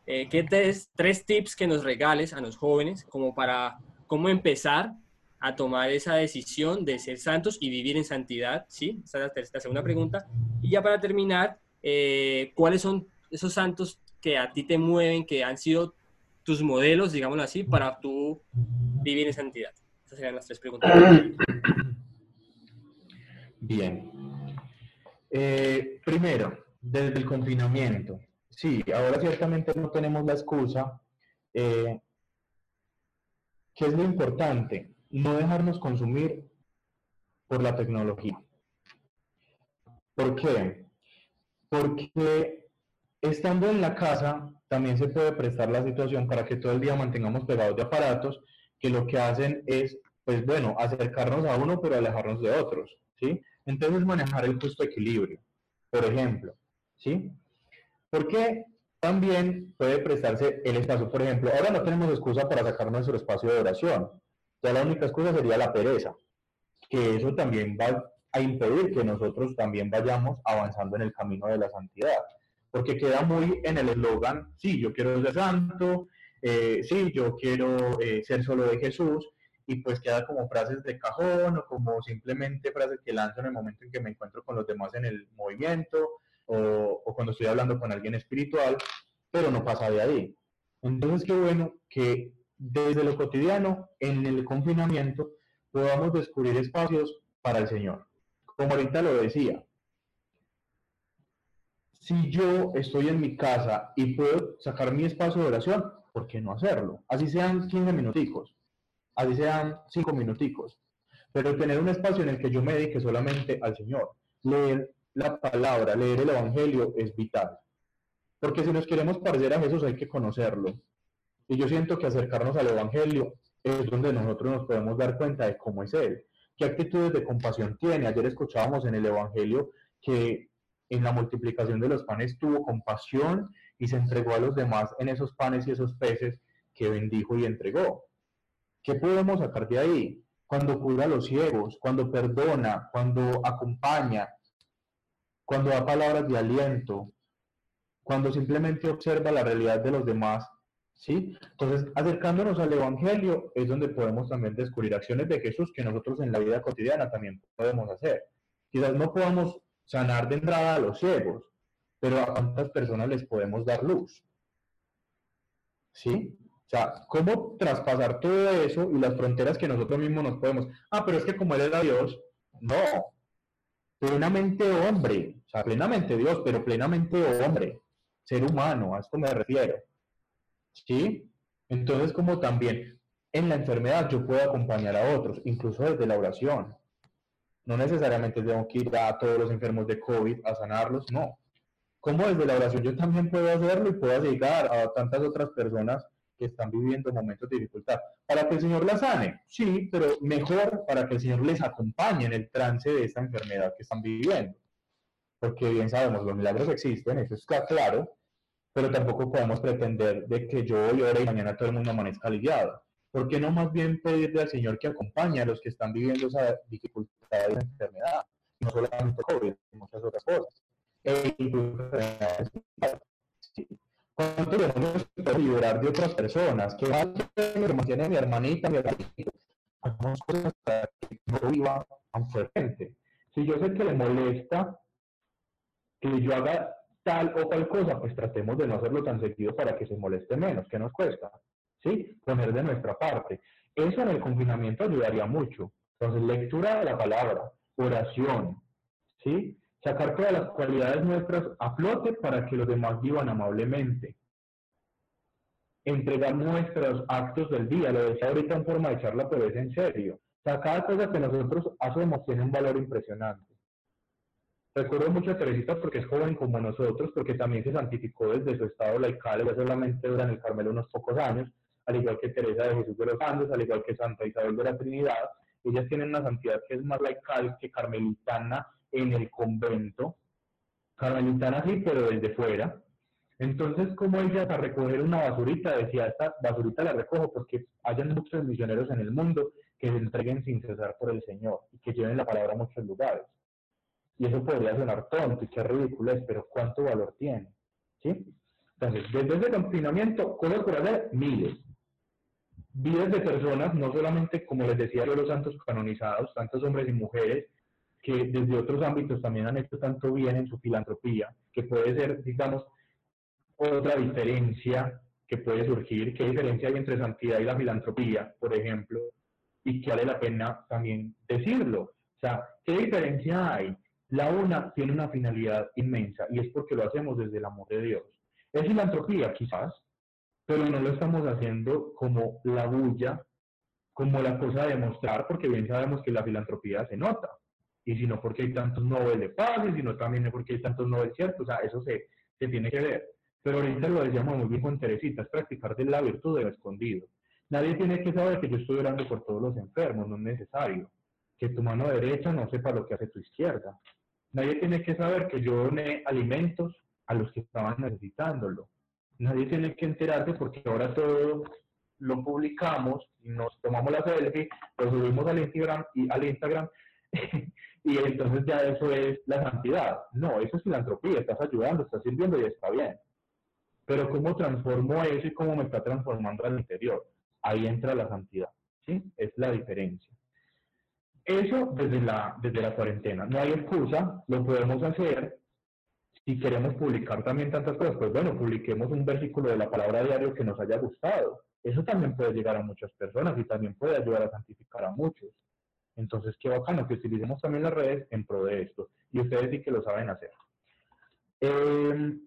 Eh, ¿Qué tres, tres tips que nos regales a los jóvenes como para cómo empezar a tomar esa decisión de ser santos y vivir en santidad? ¿Sí? Esa es la segunda pregunta. Y ya para terminar, eh, ¿cuáles son esos santos que a ti te mueven, que han sido tus modelos, digámoslo así, para tu vivir en santidad? Esas serían las tres preguntas. Bien. Eh, primero, desde el confinamiento. Sí, ahora ciertamente no tenemos la excusa. Eh, ¿Qué es lo importante? No dejarnos consumir por la tecnología. ¿Por qué? Porque estando en la casa también se puede prestar la situación para que todo el día mantengamos pegados de aparatos que lo que hacen es, pues bueno, acercarnos a uno pero alejarnos de otros, ¿sí? Entonces manejar el justo equilibrio, por ejemplo, ¿sí? Porque también puede prestarse el espacio, por ejemplo, ahora no tenemos excusa para sacar nuestro espacio de oración, ya la única excusa sería la pereza, que eso también va a impedir que nosotros también vayamos avanzando en el camino de la santidad, porque queda muy en el eslogan, sí, yo quiero ser santo, eh, sí, yo quiero eh, ser solo de Jesús, y pues queda como frases de cajón, o como simplemente frases que lanzo en el momento en que me encuentro con los demás en el movimiento, o, o cuando estoy hablando con alguien espiritual, pero no pasa de ahí. Entonces, qué bueno que desde lo cotidiano, en el confinamiento, podamos descubrir espacios para el Señor. Como ahorita lo decía, si yo estoy en mi casa y puedo sacar mi espacio de oración, ¿por qué no hacerlo? Así sean quince minuticos, así sean cinco minuticos, pero tener un espacio en el que yo me dedique solamente al Señor, leer la palabra, leer el Evangelio es vital, porque si nos queremos parecer a Jesús hay que conocerlo, y yo siento que acercarnos al Evangelio es donde nosotros nos podemos dar cuenta de cómo es Él, qué actitudes de compasión tiene. Ayer escuchábamos en el Evangelio que en la multiplicación de los panes tuvo compasión y se entregó a los demás en esos panes y esos peces que bendijo y entregó. ¿Qué podemos sacar de ahí? Cuando cura a los ciegos, cuando perdona, cuando acompaña, cuando da palabras de aliento, cuando simplemente observa la realidad de los demás, ¿sí? Entonces, acercándonos al Evangelio es donde podemos también descubrir acciones de Jesús que nosotros en la vida cotidiana también podemos hacer. Quizás no podamos sanar de entrada a los ciegos, pero a cuántas personas les podemos dar luz, ¿sí? O sea, ¿cómo traspasar todo eso y las fronteras que nosotros mismos nos podemos? Ah, pero es que como Él era Dios, no, plenamente hombre, o sea, plenamente Dios, pero plenamente hombre, ser humano, a esto me refiero. ¿Sí? Entonces, como también en la enfermedad yo puedo acompañar a otros, incluso desde la oración. No necesariamente tengo que ir a todos los enfermos de COVID a sanarlos, no. Como desde la oración yo también puedo hacerlo y puedo llegar a tantas otras personas que están viviendo momentos de dificultad. ¿Para que el Señor las sane? Sí, pero mejor para que el Señor les acompañe en el trance de esta enfermedad que están viviendo. Porque bien sabemos, los milagros existen, eso está claro, pero tampoco podemos pretender de que yo hoy ore y mañana todo el mundo amanezca aliviado. ¿Por qué no más bien pedirle al Señor que acompañe a los que están viviendo esa dificultad de la enfermedad? No solamente COVID, muchas otras cosas. E incluso, ¿sí? ¿Cuánto tenemos que liberar de otras personas? Que mantiene mi hermanita, mi hermanito. Hacemos cosas para que no viva tan fuerte. Si yo sé que le molesta que yo haga tal o tal cosa, pues tratemos de no hacerlo tan seguido para que se moleste menos, que nos cuesta, ¿sí? Poner de nuestra parte. Eso en el confinamiento ayudaría mucho. Entonces, lectura de la palabra, oración, ¿sí? Sacar todas las cualidades nuestras a flote para que los demás vivan amablemente. Entregar nuestros actos del día, lo decía ahorita en forma de charla, pero es en serio. O sea, cada cosa que nosotros hacemos tiene un valor impresionante. Recuerdo mucho a Teresita porque es joven como nosotros, porque también se santificó desde su estado laical, ya solamente dura en el Carmelo unos pocos años, al igual que Teresa de Jesús de los Andes, al igual que Santa Isabel de la Trinidad. Ellas tienen una santidad que es más laical que carmelitana en el convento. Carmelitana sí, pero desde fuera. Entonces, como ellas a recoger una basurita, decía, esta basurita la recojo porque hayan muchos misioneros en el mundo que se entreguen sin cesar por el Señor y que lleven la palabra a muchos lugares. Y eso podría sonar tonto y qué ridículo es, pero ¿cuánto valor tiene? ¿Sí? Entonces, desde el confinamiento, cosas por hacer, miles. Miles de personas, no solamente, como les decía yo, los santos canonizados, tantos hombres y mujeres, que desde otros ámbitos también han hecho tanto bien en su filantropía, que puede ser, digamos, otra diferencia que puede surgir, qué diferencia hay entre santidad y la filantropía, por ejemplo, y que vale la pena también decirlo. O sea, ¿qué diferencia hay? La una tiene una finalidad inmensa y es porque lo hacemos desde el amor de Dios. Es filantropía quizás, pero no lo estamos haciendo como la bulla, como la cosa de mostrar, porque bien sabemos que la filantropía se nota. Y si no porque hay tantos Nobel de paz, y si no también es porque hay tantos Nobel, ¿cierto? O sea, eso se, se tiene que ver. Pero ahorita lo decíamos muy bien con Teresita, es practicar de la virtud de lo escondido. Nadie tiene que saber que yo estoy orando por todos los enfermos, no es necesario. Que tu mano derecha no sepa lo que hace tu izquierda. Nadie tiene que saber que yo doné alimentos a los que estaban necesitándolo. Nadie tiene que enterarse porque ahora todo lo publicamos, nos tomamos la selfie, lo subimos al Instagram y al Instagram y entonces ya eso es la santidad. No, eso es filantropía, estás ayudando, estás sirviendo y está bien. Pero ¿cómo transformo eso y cómo me está transformando al interior? Ahí entra la santidad, ¿sí? Es la diferencia. Eso desde la, desde la cuarentena. No hay excusa, lo podemos hacer. Si queremos publicar también tantas cosas, pues bueno, publiquemos un versículo de la palabra diario que nos haya gustado. Eso también puede llegar a muchas personas y también puede ayudar a santificar a muchos. Entonces, qué bacano que utilicemos también las redes en pro de esto. Y ustedes sí que lo saben hacer. Eh,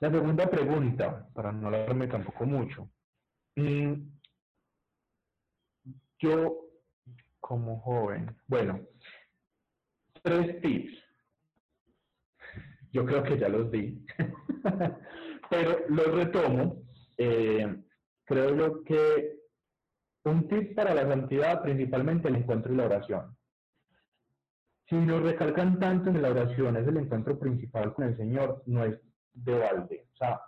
la segunda pregunta, para no alargarme tampoco mucho. Mm, yo, como joven, bueno, tres tips. Yo creo que ya los di, pero los retomo. Eh, creo yo que un tip para la santidad, principalmente el encuentro y la oración. Si nos recalcan tanto en la oración, es el encuentro principal con el Señor, no es de balde. O sea,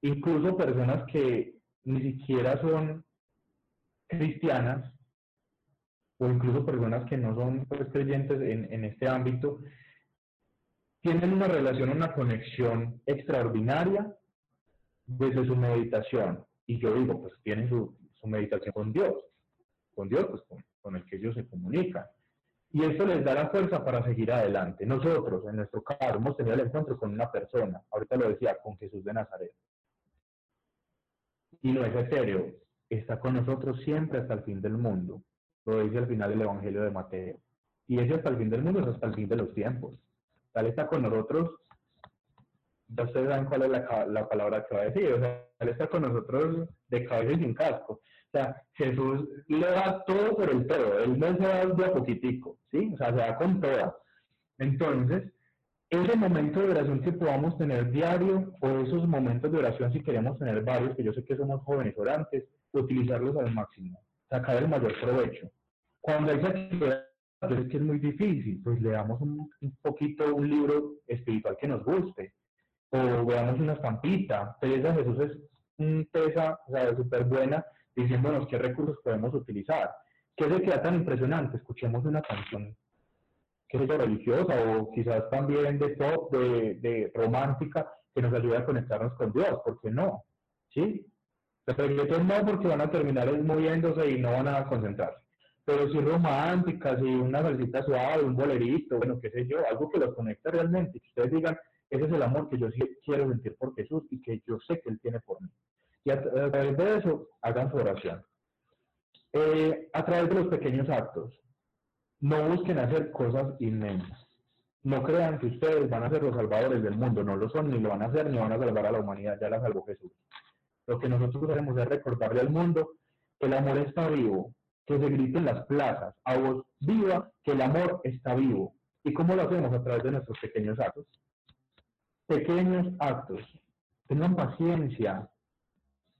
incluso personas que ni siquiera son cristianas, o incluso personas que no son pues, creyentes en, en este ámbito, tienen una relación, una conexión extraordinaria desde su meditación. Y yo digo, pues tienen su, su meditación con Dios, con Dios, pues con, con el que ellos se comunican. Y eso les da la fuerza para seguir adelante. Nosotros, en nuestro caso, hemos tenido el encuentro con una persona, ahorita lo decía, con Jesús de Nazaret. Y no es etéreo, está con nosotros siempre hasta el fin del mundo. Lo dice al final del Evangelio de Mateo. Y ese hasta el fin del mundo es hasta el fin de los tiempos. Él está con nosotros, ya ustedes saben cuál es la, la palabra que va a decir, o sea, Él está con nosotros de cabeza y sin casco. O sea, Jesús le da todo por el todo, Él no se da de a poquitico, ¿sí? O sea, se da con toda. Entonces, ese momento de oración que podamos tener diario, o esos momentos de oración si queremos tener varios, que yo sé que somos jóvenes orantes, utilizarlos al máximo, sacar el mayor provecho. Cuando hay actividad, es que es muy difícil, pues leamos un, un poquito un libro espiritual que nos guste, o veamos una estampita. Teresa de Jesús es un tesa, o sea, súper buena, diciéndonos qué recursos podemos utilizar. ¿Qué se queda tan impresionante? Escuchemos una canción que es religiosa, o quizás también de pop, de, de romántica, que nos ayude a conectarnos con Dios, ¿por qué no? ¿Sí? Los reggaetones no, porque van a terminar moviéndose y no van a concentrarse. Pero si románticas, si una salsita suave, un bolerito, bueno, qué sé yo, algo que los conecta realmente. Que ustedes digan, ese es el amor que yo quiero sentir por Jesús y que yo sé que Él tiene por mí. Y a, tra a través de eso, hagan su oración. Eh, a través de los pequeños actos, no busquen hacer cosas inmensas. No crean que ustedes van a ser los salvadores del mundo, no lo son, ni lo van a hacer, ni van a salvar a la humanidad, ya la salvó Jesús. Lo que nosotros hacemos es recordarle al mundo que el amor está vivo, que se grite en las plazas, a voz viva, que el amor está vivo. ¿Y cómo lo hacemos? A través de nuestros pequeños actos. Pequeños actos. Tengan paciencia.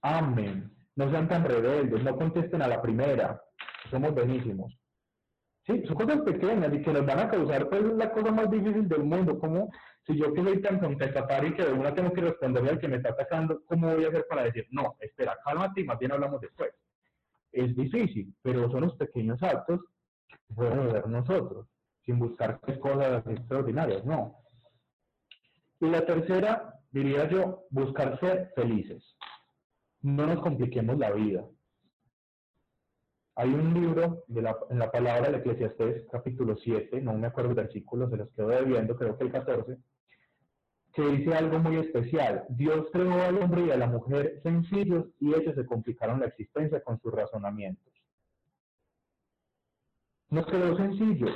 Amen. No sean tan rebeldes. No contesten a la primera. Somos buenísimos. Sí, son cosas pequeñas y que nos van a causar pues la cosa más difícil del mundo. Como si yo que soy tan contestatario y que de una tengo que responderle al que me está atacando, ¿cómo voy a hacer para decir, no, espera, cálmate y más bien hablamos después? Es difícil, pero son los pequeños actos que podemos hacer nosotros, sin buscar cosas extraordinarias, no. Y la tercera, diría yo, buscar ser felices. No nos compliquemos la vida. Hay un libro de la, en la palabra del Eclesiastés, capítulo siete, no me acuerdo el versículo, se los quedo debiendo, creo que el catorce, que dice algo muy especial: Dios creó al hombre y a la mujer sencillos y ellos se complicaron la existencia con sus razonamientos. Nos creó sencillos,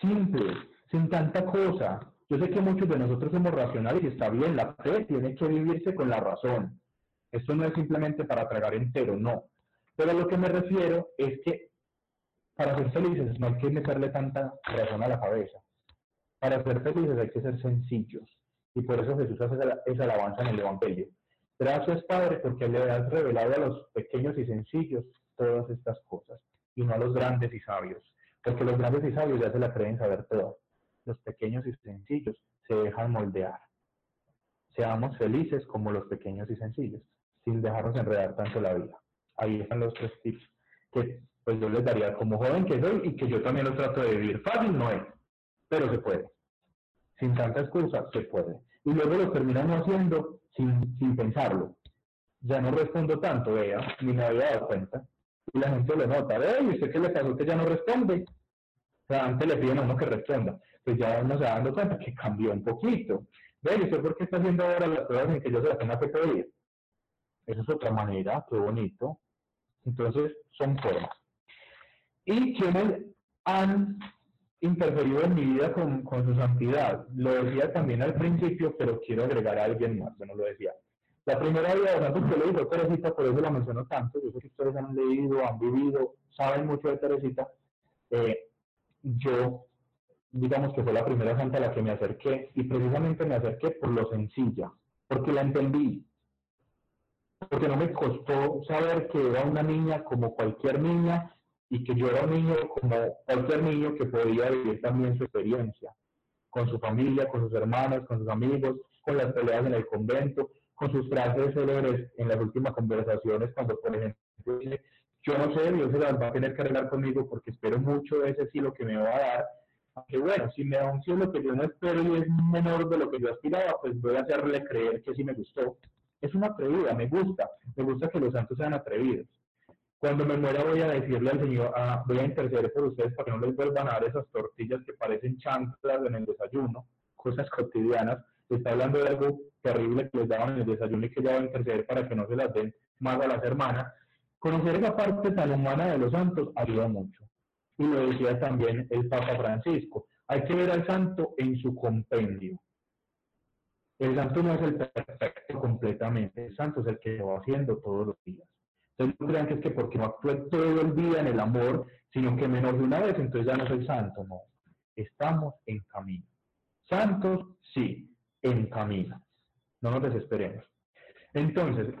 simples, sin tanta cosa. Yo sé que muchos de nosotros somos racionales y está bien, la fe tiene que vivirse con la razón. Esto no es simplemente para tragar entero, no. Pero a lo que me refiero es que para ser felices no hay que meterle tanta razón a la cabeza. Para ser felices hay que ser sencillos. Y por eso Jesús hace esa, esa alabanza en el Evangelio. Gracias, Padre, porque le has revelado a los pequeños y sencillos todas estas cosas, y no a los grandes y sabios. Porque los grandes y sabios ya se la creen saber todo. Los pequeños y sencillos se dejan moldear. Seamos felices como los pequeños y sencillos, sin dejarnos enredar tanto la vida. Ahí están los tres tips que pues yo les daría como joven que soy y que yo también los trato de vivir. Fácil no es, pero se puede. Sin tanta excusa, se puede. Y luego lo terminamos haciendo sin, sin pensarlo. Ya no respondo tanto, vea, ni me había dado cuenta. Y la gente lo nota, vea, y usted que le pasó que ya no responde. O sea, antes le piden a uno que responda. Pues ya uno se va dando cuenta que cambió un poquito. Vea, ¿y usted por qué está haciendo ahora las pruebas en que yo se las tenga que pedir? Esa es otra manera, qué bonito. Entonces, son formas. ¿Y quiénes han interferido en mi vida con, con su santidad? Lo decía también al principio, pero quiero agregar a alguien más, yo no lo decía. La primera vida de santos que le dijo Teresita, por eso la menciono tanto, yo sé que ustedes han leído, han vivido, saben mucho de Teresita. Eh, yo, digamos que fue la primera santa a la que me acerqué, y precisamente me acerqué por lo sencilla, porque la entendí. Porque no me costó saber que era una niña como cualquier niña, y que yo era un niño como cualquier niño que podía vivir también su experiencia, con su familia, con sus hermanos, con sus amigos, con las peleas en el convento, con sus frases célebres en las últimas conversaciones, cuando por ejemplo dice, yo no sé, Dios se las va a tener que arreglar conmigo porque espero mucho de ese cielo que me va a dar, aunque bueno, si me da un cielo que yo no espero y es menor de lo que yo aspiraba, pues voy a hacerle creer que sí me gustó. Es una atrevida, me gusta, me gusta que los santos sean atrevidos. Cuando me muera voy a decirle al Señor, ah, voy a interceder por ustedes para que no les vuelvan a dar esas tortillas que parecen chanclas en el desayuno, cosas cotidianas. Se está hablando de algo terrible que les daban en el desayuno y que ya voy a interceder para que no se las den más a las hermanas. Conocer esa parte tan humana de los santos ayuda mucho. Y lo decía también el Papa Francisco, hay que ver al santo en su compendio. El santo no es el perfecto completamente, el santo es el que lo va haciendo todos los días. Entonces no crean que es que porque no actúe todo el día en el amor, sino que menos de una vez, entonces ya no soy santo, no. Estamos en camino. Santos, sí, en camino. No nos desesperemos. Entonces,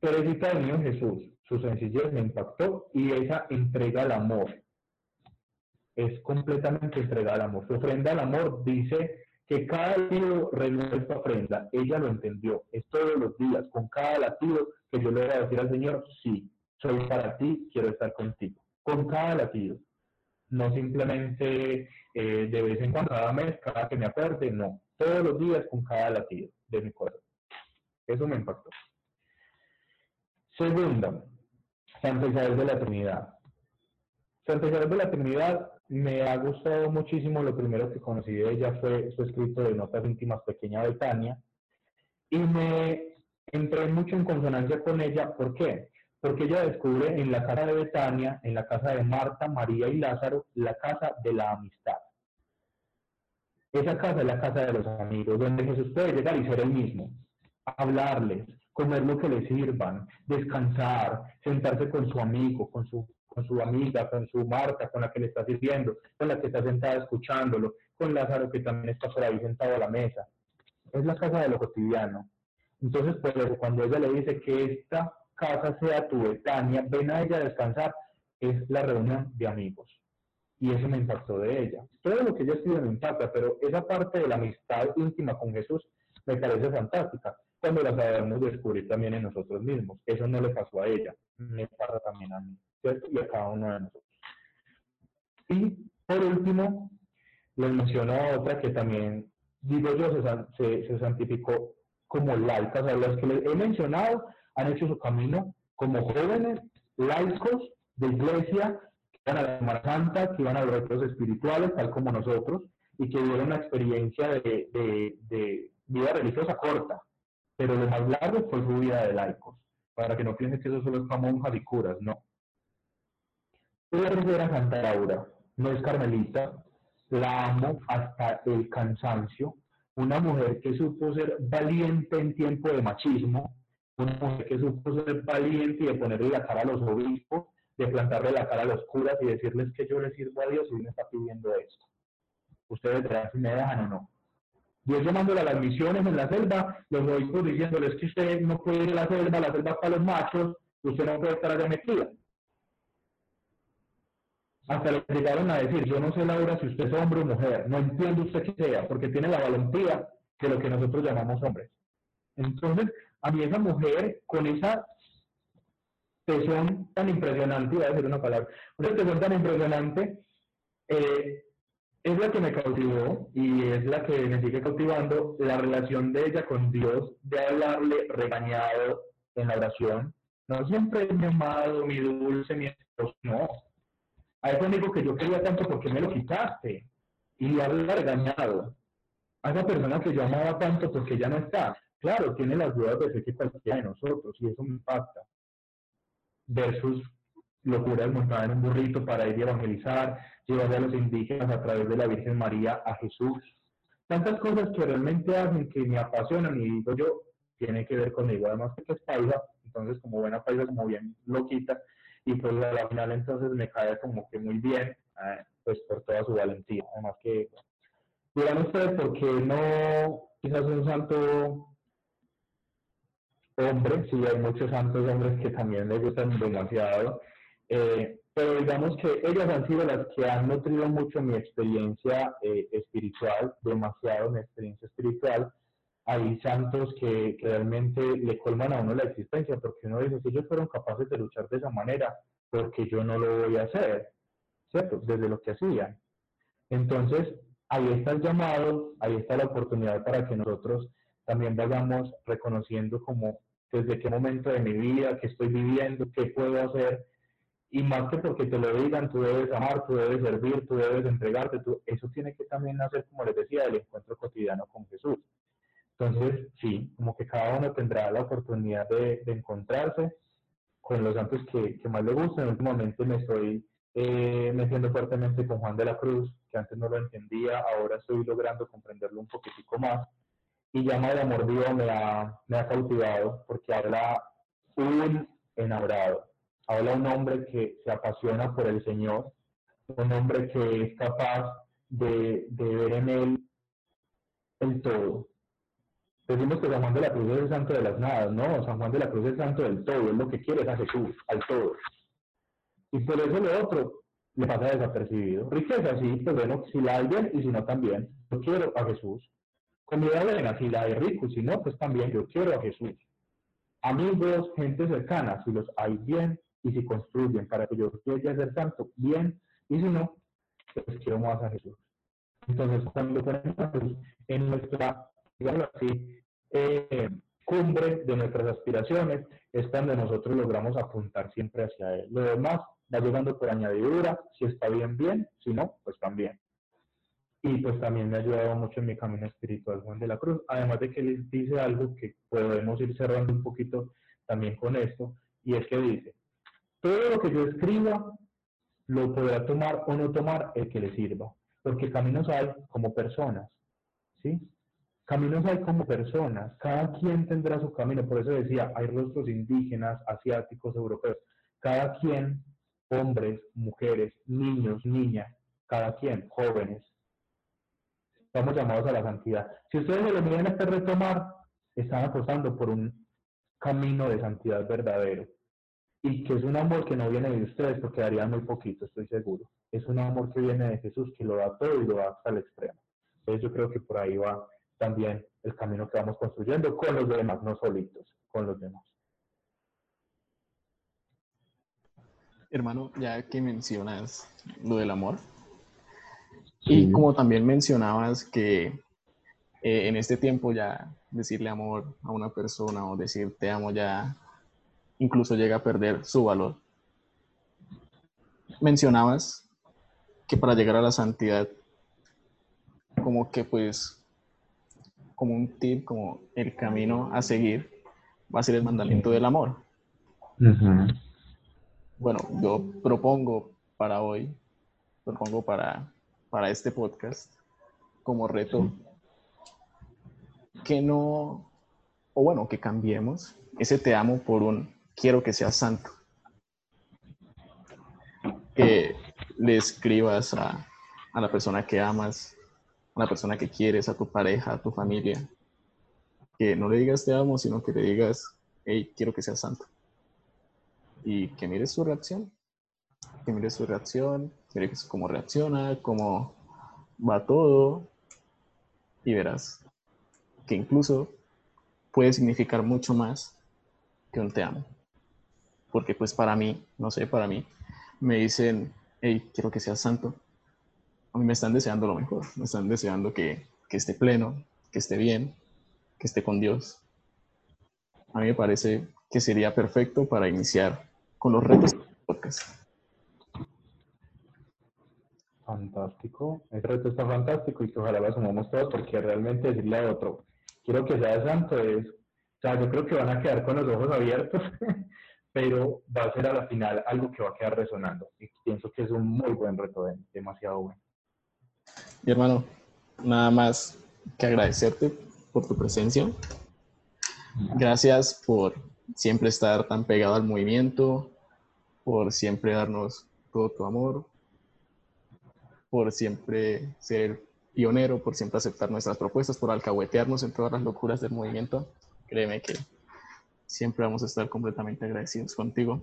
Teresita del Niño Jesús, su sencillez me impactó y esa entrega al amor. Es completamente entregada al amor. Su ofrenda al amor dice que cada latido renueve su ofrenda. Ella lo entendió. Es todos los días, con cada latido que yo le voy a decir al Señor, sí, soy para ti, quiero estar contigo. Con cada latido. No simplemente eh, de vez en cuando, cada mes, cada que me acuerde, no. Todos los días con cada latido de mi cuerpo. Eso me impactó. Segunda, Santa Isabel de la Trinidad. Santa Isabel de la Trinidad me ha gustado muchísimo. Lo primero que conocí de ella fue su escrito de Notas Íntimas Pequeña Betania. Y me... entré mucho en consonancia con ella. ¿Por qué? Porque ella descubre en la casa de Betania, en la casa de Marta, María y Lázaro, la casa de la amistad. Esa casa es la casa de los amigos, donde Jesús puede llegar y ser el mismo. Hablarles, comer lo que les sirvan, descansar, sentarse con su amigo, con su, con su amiga, con su Marta, con la que le está sirviendo, con la que está sentada escuchándolo, con Lázaro que también está por ahí sentado a la mesa. Es la casa de lo cotidiano. Entonces, pues, cuando ella le dice que esta casa sea tu Betania, ven a ella a descansar, es la reunión de amigos. Y eso me impactó de ella. Todo lo que ella escribe me impacta, pero esa parte de la amistad íntima con Jesús me parece fantástica, cuando la sabemos descubrir también en nosotros mismos. Eso no le pasó a ella, me pasa también a mí, ¿cierto? Y a cada uno de nosotros. Y, por último, les menciono otra que también, digo yo, se, se, se santificó como laicas, o sea, las que les he mencionado han hecho su camino como jóvenes, laicos de iglesia, que iban a la Semana Santa, que iban a los retos espirituales, tal como nosotros, y que vieron la experiencia de, de, de, vida religiosa corta, pero lo más largo fue su vida de laicos, para que no piensen que eso solo es para monjas y curas, no. Ella era Santa Laura, no es carmelita, la amo hasta el cansancio, una mujer que supo ser valiente en tiempo de machismo, una mujer que supo ser valiente y de ponerle la cara a los obispos, de plantarle la cara a los curas y decirles que yo les sirvo a Dios y me está pidiendo esto. Ustedes verán si me dejan o no. Dios llamándola a las misiones en la selva, los obispos diciéndoles que usted no puede ir a la selva, la selva es para los machos, usted no puede estar allá metida. Hasta le llegaron a decir, yo no sé, Laura, si usted es hombre o mujer, no entiendo usted qué sea, porque tiene la valentía de lo que nosotros llamamos hombres. Entonces, a mí esa mujer, con esa tesón tan impresionante, iba a decir una palabra, una tesón tan impresionante, eh, es la que me cautivó y es la que me sigue cautivando, la relación de ella con Dios, de hablarle regañado en la oración. No siempre mi amado, mi dulce, mi esposo, no. A eso digo que yo quería tanto porque me lo quitaste. Y habla regañado. A esa persona que yo amaba tanto porque ya no está. Claro, tiene las dudas de fe que cualquiera de nosotros y eso me impacta. Versus locuras montadas en un burrito para ir a evangelizar, llevar a los indígenas a través de la Virgen María a Jesús. Tantas cosas que realmente hacen, que me apasionan y digo yo, tiene que ver conmigo. Además que es paisa, entonces como buena paisa, como bien loquita, y pues a la final entonces me cae como que muy bien, eh, pues por toda su valentía. Además que, dirán ustedes, ¿por qué no quizás un santo hombre? Sí, hay muchos santos hombres que también les gustan demasiado, eh, pero digamos que ellas han sido las que han nutrido mucho mi experiencia eh, espiritual, demasiado mi experiencia espiritual. Hay santos que, que realmente le colman a uno la existencia, porque uno dice, si ellos fueron capaces de luchar de esa manera, porque yo no lo voy a hacer, ¿cierto? Desde lo que hacían. Entonces, ahí está el llamado, ahí está la oportunidad para que nosotros también vayamos reconociendo como desde qué momento de mi vida, qué estoy viviendo, qué puedo hacer, y más que porque te lo digan, tú debes amar, tú debes servir, tú debes entregarte, tú... eso tiene que también hacer, como les decía, del encuentro cotidiano con Jesús. Entonces, sí, como que cada uno tendrá la oportunidad de, de encontrarse con los santos que, que más le gustan. Últimamente me estoy eh, metiendo fuertemente con Juan de la Cruz, que antes no lo entendía, ahora estoy logrando comprenderlo un poquitico más. Y Llama del Amor Vivo me ha, me ha cautivado, porque habla un enamorado, habla un hombre que se apasiona por el Señor, un hombre que es capaz de, de ver en él el todo. Decimos que San Juan de la Cruz es el santo de las nadas, no, San Juan de la Cruz es el santo del todo, es lo que quiere, es a Jesús, al todo. Y por eso lo otro le pasa desapercibido. Riqueza, sí, pues bueno, si la hay bien y si no también, yo quiero a Jesús. Comida buena, si la hay rico, si no, pues también yo quiero a Jesús. Amigos, gente cercana, si los hay bien y si construyen para que yo llegue a ser santo, bien, y si no, pues quiero más a Jesús. Entonces, cuando ponemos a Jesús en nuestra, digamos así, Eh, cumbre de nuestras aspiraciones, es cuando nosotros logramos apuntar siempre hacia él. Lo demás va llegando por añadidura, si está bien, bien, si no, pues también. Y pues también me ha ayudado mucho en mi camino espiritual Juan de la Cruz, además de que les dice algo que podemos ir cerrando un poquito también con esto, y es que dice, todo lo que yo escriba lo podrá tomar o no tomar el que le sirva, porque caminos hay como personas, ¿sí? Caminos hay como personas, cada quien tendrá su camino, por eso decía, hay rostros indígenas, asiáticos, europeos, cada quien, hombres, mujeres, niños, niñas, cada quien, jóvenes, estamos llamados a la santidad. Si ustedes se lo miran a este retomar, están apostando por un camino de santidad verdadero, y que es un amor que no viene de ustedes, porque daría muy poquito, estoy seguro, es un amor que viene de Jesús, que lo da todo y lo da hasta el extremo. Entonces yo creo que por ahí va también el camino que vamos construyendo con los demás, no solitos, con los demás. Hermano, ya que mencionas lo del amor, sí, y como también mencionabas que eh, en este tiempo ya decirle amor a una persona o decir te amo ya incluso llega a perder su valor. Mencionabas que para llegar a la santidad, como que pues como un tip, como el camino a seguir va a ser el mandamiento del amor. Uh-huh. Bueno, yo propongo para hoy, propongo para, para este podcast como reto, uh-huh, que no, o bueno, que cambiemos ese te amo por un quiero que seas santo. Que le escribas a, a la persona que amas, a la persona que quieres, a tu pareja, a tu familia. Que no le digas te amo, sino que le digas, hey, quiero que seas santo. Y que mires su reacción. Que mires su reacción, mires cómo reacciona, cómo va todo. Y verás que incluso puede significar mucho más que un te amo. Porque pues para mí, no sé, para mí, me dicen, hey, quiero que seas santo. A mí me están deseando lo mejor. Me están deseando que, que esté pleno, que esté bien, que esté con Dios. A mí me parece que sería perfecto para iniciar con los retos del podcast. Fantástico. El reto está fantástico y que ojalá lo asumamos todos, porque realmente decirle a otro, quiero que seas santo es... O sea, yo creo que van a quedar con los ojos abiertos, pero va a ser a la final algo que va a quedar resonando. Y pienso que es un muy buen reto, demasiado bueno. Mi hermano, nada más que agradecerte por tu presencia. Gracias por siempre estar tan pegado al movimiento, por siempre darnos todo tu amor, por siempre ser pionero, por siempre aceptar nuestras propuestas, por alcahuetearnos en todas las locuras del movimiento. Créeme que siempre vamos a estar completamente agradecidos contigo.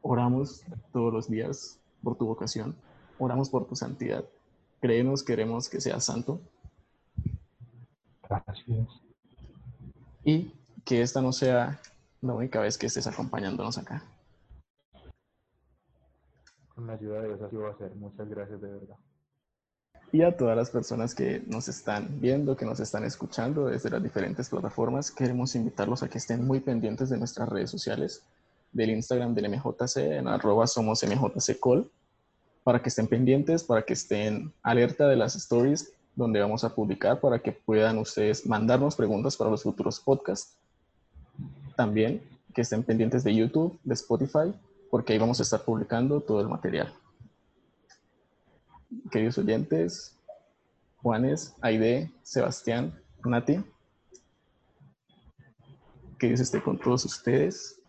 Oramos todos los días por tu vocación. Oramos por tu santidad. Créenos, queremos que seas santo. Gracias. Y que esta no sea la única vez que estés acompañándonos acá. Con la ayuda de Dios así va a ser. Muchas gracias de verdad. Y a todas las personas que nos están viendo, que nos están escuchando desde las diferentes plataformas, queremos invitarlos a que estén muy pendientes de nuestras redes sociales, del Instagram del M J C, en arroba somos MJCCol, para que estén pendientes, para que estén alerta de las stories donde vamos a publicar, para que puedan ustedes mandarnos preguntas para los futuros podcasts. También que estén pendientes de YouTube, de Spotify, porque ahí vamos a estar publicando todo el material. Queridos oyentes, Juanes, Aide, Sebastián, Nati, que Dios esté con todos ustedes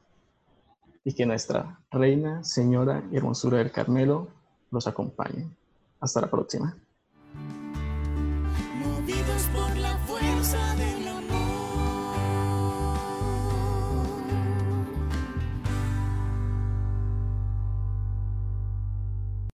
y que nuestra Reina, Señora y Hermosura del Carmelo los acompañe. Hasta la próxima. Movidos por la fuerza de